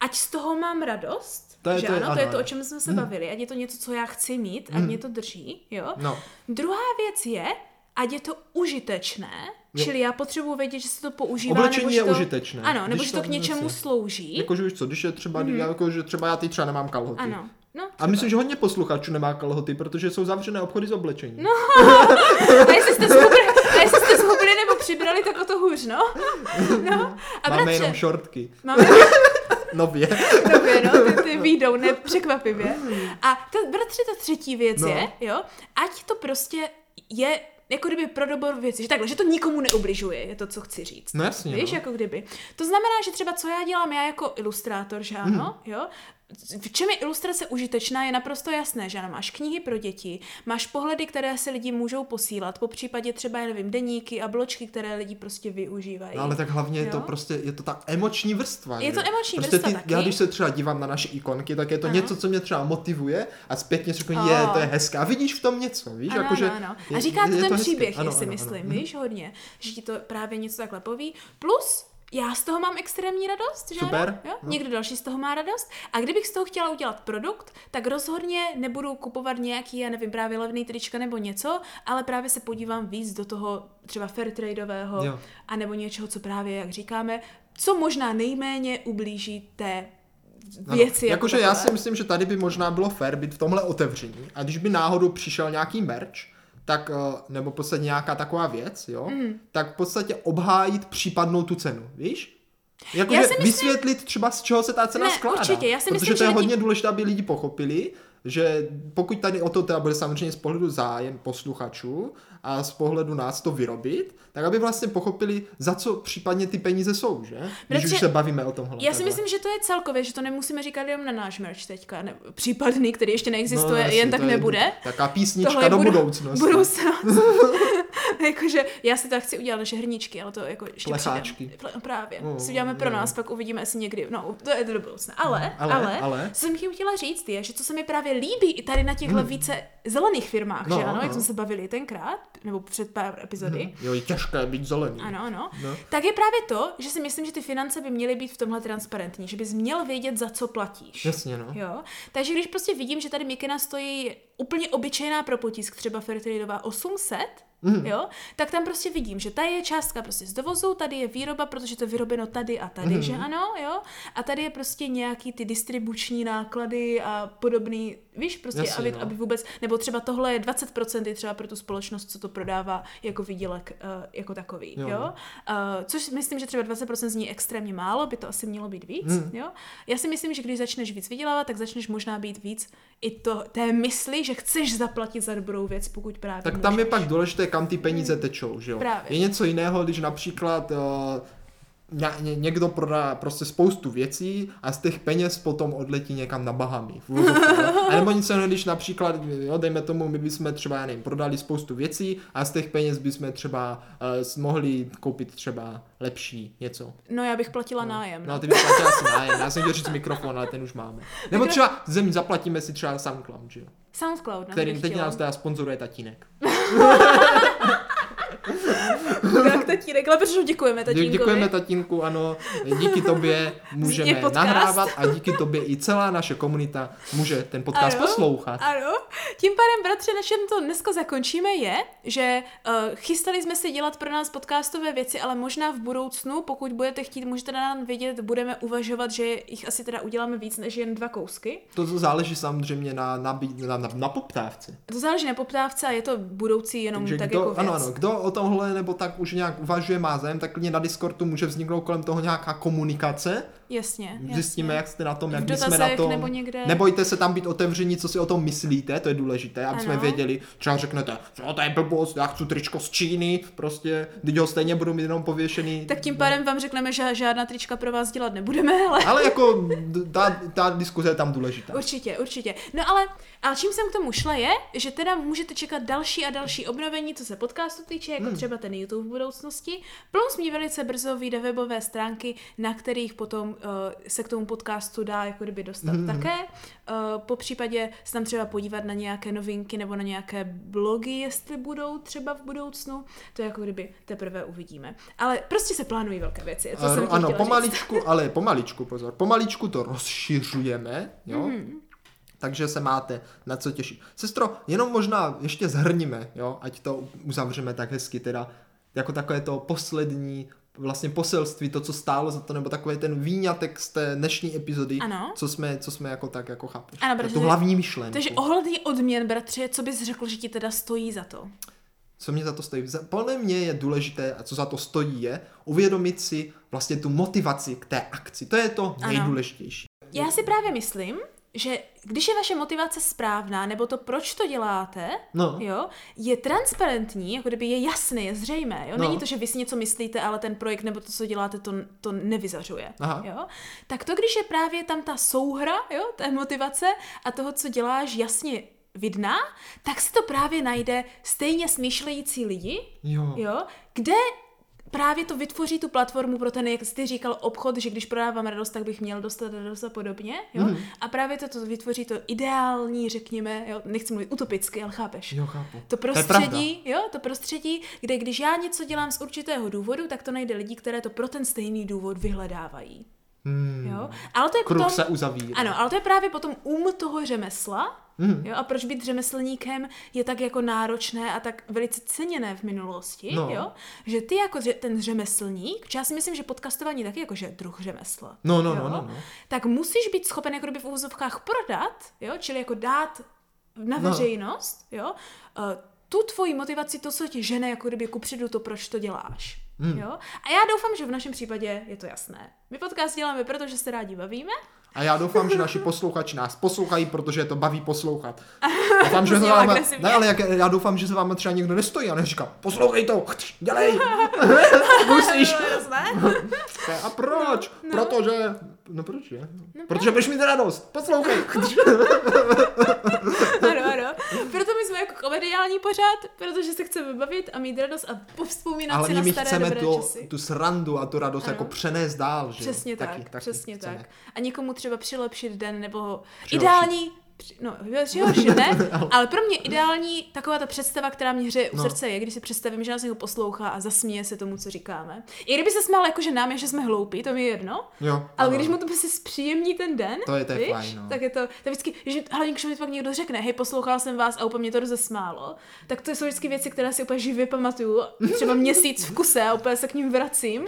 ať z toho mám radost. To je, že to, ano, to je to, o čem jsme se bavili. Ať je to něco, co já chci mít, ať mě to drží, jo. No. Druhá věc je, ať je to užitečné, čili já potřebuji vědět, že se to používá. Oblečení nebo je to užitečné. Ano, nebo že to k něčemu slouží. Jakože víš co, když je třeba, jakože třeba já teď třeba nemám kalhoty. Ano. No, a myslím, že hodně posluchačů nemá kalhoty, protože jsou zavřené obchody s oblečením. No, a jestli jste zhubili nebo přibrali, tak o to hůř, no. No. A máme jenom šortky. Máme Nově, no, ty výjdou, nepřekvapivě. A bratře, ta třetí věc je, jo, ať to prostě je jako kdyby pro dobro věci, že takhle, že to nikomu neubližuje, je to, co chci říct. No jasně, víš, jako kdyby. To znamená, že třeba co já dělám, já jako ilustrátor, že ano, jo, v čem je ilustrace užitečná, je naprosto jasné, že ano, máš knihy pro děti, máš pohledy, které se lidi můžou posílat, popřípadě třeba, já nevím, deníky a bločky, které lidi prostě využívají. No, ale tak hlavně je to prostě, je to ta emoční vrstva. Je to emoční prostě vrstva taky. Já když se třeba dívám na naše ikonky, tak je to něco, co mě třeba motivuje a zpětně řeknu, to je hezké. A vidíš v tom něco, víš? Ano, jakože ano. A říká to ten příběh, si myslím, víš, hodně, že ti to právě něco takhle poví. Plus já z toho mám extrémní radost, že? Super. Jo? Někdo další z toho má radost. A kdybych z toho chtěla udělat produkt, tak rozhodně nebudu kupovat nějaký, já nevím, právě levný trička nebo něco, ale právě se podívám víc do toho třeba fairtradeového a nebo něčeho, co právě, jak říkáme, co možná nejméně ublíží té věci. Jakože já si myslím, že tady by možná bylo fair být v tomhle otevření. A když by náhodou přišel nějaký merch, tak, nebo v podstatě nějaká taková věc, jo, tak v podstatě obhájit případnou tu cenu, víš? Jakože vysvětlit třeba, z čeho se ta cena skládá. Určitě, já si protože myslím, to je hodně důležité, aby lidi pochopili, že pokud tady o to teda bude samozřejmě z pohledu zájem posluchačů a z pohledu nás to vyrobit, tak aby vlastně pochopili, za co případně ty peníze jsou, že? Když už se bavíme o tomhle. Já si myslím, že to je celkově, že to nemusíme říkat jenom na náš merch teďka, ne, případný, který ještě neexistuje, no, jasně, jen tak nebude. Taká písnička do budoucnosti. Jakože já si to chci udělat naše hrníčky, ale to jako ještě plecháčky. Právě. Si uděláme pro nás, pak uvidíme asi někdy. No, to je do budoucna. Ale co jsem chtěla říct je, že co se mi právě líbí i tady na těchhle více zelených firmách, že ano, jak jsme se bavili tenkrát, nebo před pár epizody. Jo, je těžké být zelený. Ano. Tak je právě to, že si myslím, že ty finance by měly být v tomhle transparentní, že bys měl vědět, za co platíš. Jasně, no. Jo? Takže když prostě vidím, že tady mikina stojí úplně obyčejná pro potisk, třeba Fairtradeová 800, jo, tak tam prostě vidím, že tady je částka prostě z dovozu, tady je výroba, protože to je vyrobeno tady a tady, že ano, jo, a tady je prostě nějaký ty distribuční náklady a podobný, víš, prostě jasně, aby vůbec, nebo třeba tohle je 20% je třeba pro tu společnost, co to prodává jako výdělek jako takový, jo. Což myslím, že třeba 20% zní extrémně málo, by to asi mělo být víc, jo. Já si myslím, že když začneš víc vydělávat, tak začneš možná být víc i to té mysli, že chceš zaplatit za dobrou věc, pokud právě tak můžeš. Tam je pak důležité, kam ty peníze tečou, že jo? Právě. Je něco jiného, když například někdo prodá prostě spoustu věcí a z těch peněz potom odletí někam na Bahamy. A nebo nic jiného, když například, jo, dejme tomu, my bychom třeba, já nevím, prodali spoustu věcí a z těch peněz bychom třeba mohli koupit třeba lepší něco. No, já bych platila nájem. No, ty bych platila asi nájem. Já jsem chtěl říct mikrofon, ale ten už máme. Nebo třeba zaplatíme si třeba SoundCloud, že jo? SoundCloud, no. Který teď nás teda sponzoruje tatínek. Tak tatínek, ale protože děkujeme tatínkovi. Děkujeme tatínku, ano, díky tobě můžeme nahrávat a díky tobě i celá naše komunita může ten podcast poslouchat. Ano, tím pádem, bratře, našem to dneska zakončíme je, že chystali jsme se dělat pro nás podcastové věci, ale možná v budoucnu, pokud budete chtít, můžete nám vědět, budeme uvažovat, že jich asi teda uděláme víc než jen 2 kousky. To záleží samozřejmě na poptávce. To záleží na poptávce a je to budoucí jenom tak jako věc. Ano, kdo tomhle nebo tak už nějak uvažuje, má zájem, tak klidně na Discordu může vzniknout kolem toho nějaká komunikace. Jasně. Zjistíme, jak jste na tom, jak jsme na tom. Nebo někde... Nebojte se tam být otevření, co si o tom myslíte, to je důležité, aby jsme věděli, třeba řeknete, co to je blbost, já chci tričko z Číny, prostě, teď ho stejně budu mít jenom pověšený. Tak tím pádem vám řekneme, že žádná trička pro vás dělat nebudeme, ale jako ta diskuze je tam důležitá. Určitě. No ale čím jsem k tomu šla je, že teda můžete čekat další a další obnovení, co se podcastu týče, jako třeba ten YouTube v budoucnosti. Plus mi velice brzo vyjde webové stránky, na kterých potom se k tomu podcastu dá jako kdyby dostat také. Po případě se tam třeba podívat na nějaké novinky nebo na nějaké blogy, jestli budou třeba v budoucnu. To jako kdyby teprve uvidíme. Ale prostě se plánují velké věci. To jsem ano, pomaličku, ale pomaličku, pozor. Pomaličku to rozšiřujeme, jo? Takže se máte na co těšit. Sestro, jenom možná ještě zhrníme, jo? Ať to uzavřeme tak hezky, teda jako takové to poslední vlastně poselství, to, co stálo za to, nebo takový ten výňatek z té dnešní epizody, ano. co jsme jako tak jako chápeš. Ano, bratře, tu hlavní myšlenku. Takže ohledně odměn, bratře, co bys řekl, že ti teda stojí za to? Co mě za to stojí? Podle mě je důležité, a co za to stojí je, uvědomit si vlastně tu motivaci k té akci. To je to nejdůležitější. Já si právě myslím, že když je vaše motivace správná, nebo to, proč to děláte, jo, je transparentní, jako kdyby je jasné, je zřejmé. Jo? Není to, že vy si něco myslíte, ale ten projekt nebo to, co děláte, to nevyzařuje. Jo? Tak to, když je právě tam ta souhra, jo, té motivace a toho, co děláš, jasně vidná, tak si to právě najde stejně smýšlející lidi, jo, kde... Právě to vytvoří tu platformu pro ten, jak jsi říkal, obchod, že když prodávám radost, tak bych měl dostat radost a podobně. Jo? A právě to vytvoří to ideální, řekněme, jo? Nechci mluvit utopicky, ale chápeš. Jo, chápu. To prostředí, kde když já něco dělám z určitého důvodu, tak to najde lidi, které to pro ten stejný důvod vyhledávají. Jo? Ale to je kruh potom, se uzavírá. Ano, ale to je právě potom toho řemesla. Jo, a proč být řemeslníkem je tak jako náročné a tak velice ceněné v minulosti, jo? Že ty jako ten řemeslník, já si myslím, že podcastování taky jakože druh řemesla, tak musíš být schopen jako v uvozovkách prodat, jo? Čili jako dát na veřejnost, jo? Tu tvoji motivaci, to, co tě žene jako kdyby kupředu, to, proč to děláš. Jo? A já doufám, že v našem případě je to jasné. My podcast děláme, protože se rádi bavíme. A já doufám, že naši posluchači nás poslouchají, protože je to baví poslouchat. Doufám, že já doufám, že se vám třeba někdo nestojí a neříká, poslouchej to, dělej, musíš. A proč? Protože budeš mít radost, poslouchej. Ano. Proto my jsme jako komediální pořád, protože se chceme bavit a mít radost a povzpomínat si na staré dobré časy. Ale my chceme tu srandu a tu radost jako přenést dál. Přesně tak, přesně tak. A někomu třeba přilepšit den, nebo ideální... ale pro mě ideální taková ta představa, která mě hřeje u srdce je, když si představím, že nás někdo poslouchá a zasměje se tomu, co říkáme. I kdyby se smál jako, že nám je, že jsme hloupí, to mi je jedno, ale když mu to prostě zpříjemní ten den, to je víš, fajn, tak je to vždycky, že hlavně, když mi pak někdo řekne, hej, poslouchal jsem vás a úplně mě to rozesmálo, tak to jsou vždycky věci, které si úplně živě pamatuju, třeba měsíc v kuse a úplně se k ním vracím,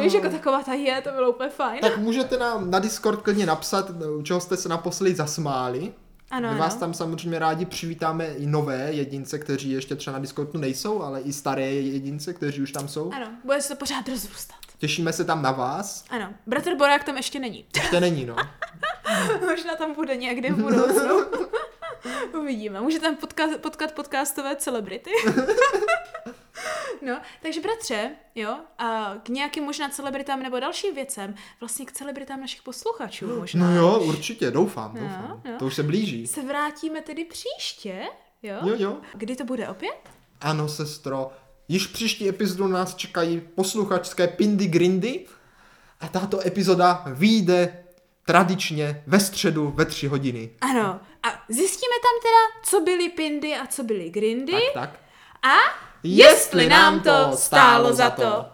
víš, jako taková to bylo úplně fajn. Tak můžete nám na Discord klidně napsat, čeho jste se naposledy zasmáli. My vás tam samozřejmě rádi přivítáme i nové jedince, kteří ještě třeba na Discordu nejsou, ale i staré jedince, kteří už tam jsou. Ano, bude se to pořád rozrůstat. Těšíme se tam na vás. Ano, bratr Borák tam ještě není. Ještě není, Možná tam bude někdy v budoucnu. Uvidíme, může tam potkat podcastové celebrity. Takže bratře, jo, a k nějakým možná celebritám nebo dalším věcem, vlastně k celebritám našich posluchačů možná. Určitě, doufám. To už se blíží. Se vrátíme tedy příště, jo. Kdy to bude opět? Ano, sestro, již příští epizodu nás čekají posluchačské Pindy Grindy a tato epizoda vyjde tradičně ve středu ve 3:00. Ano, a zjistíme tam teda, co byly Pindy a co byly Grindy. Tak. A jestli nám to stálo za to.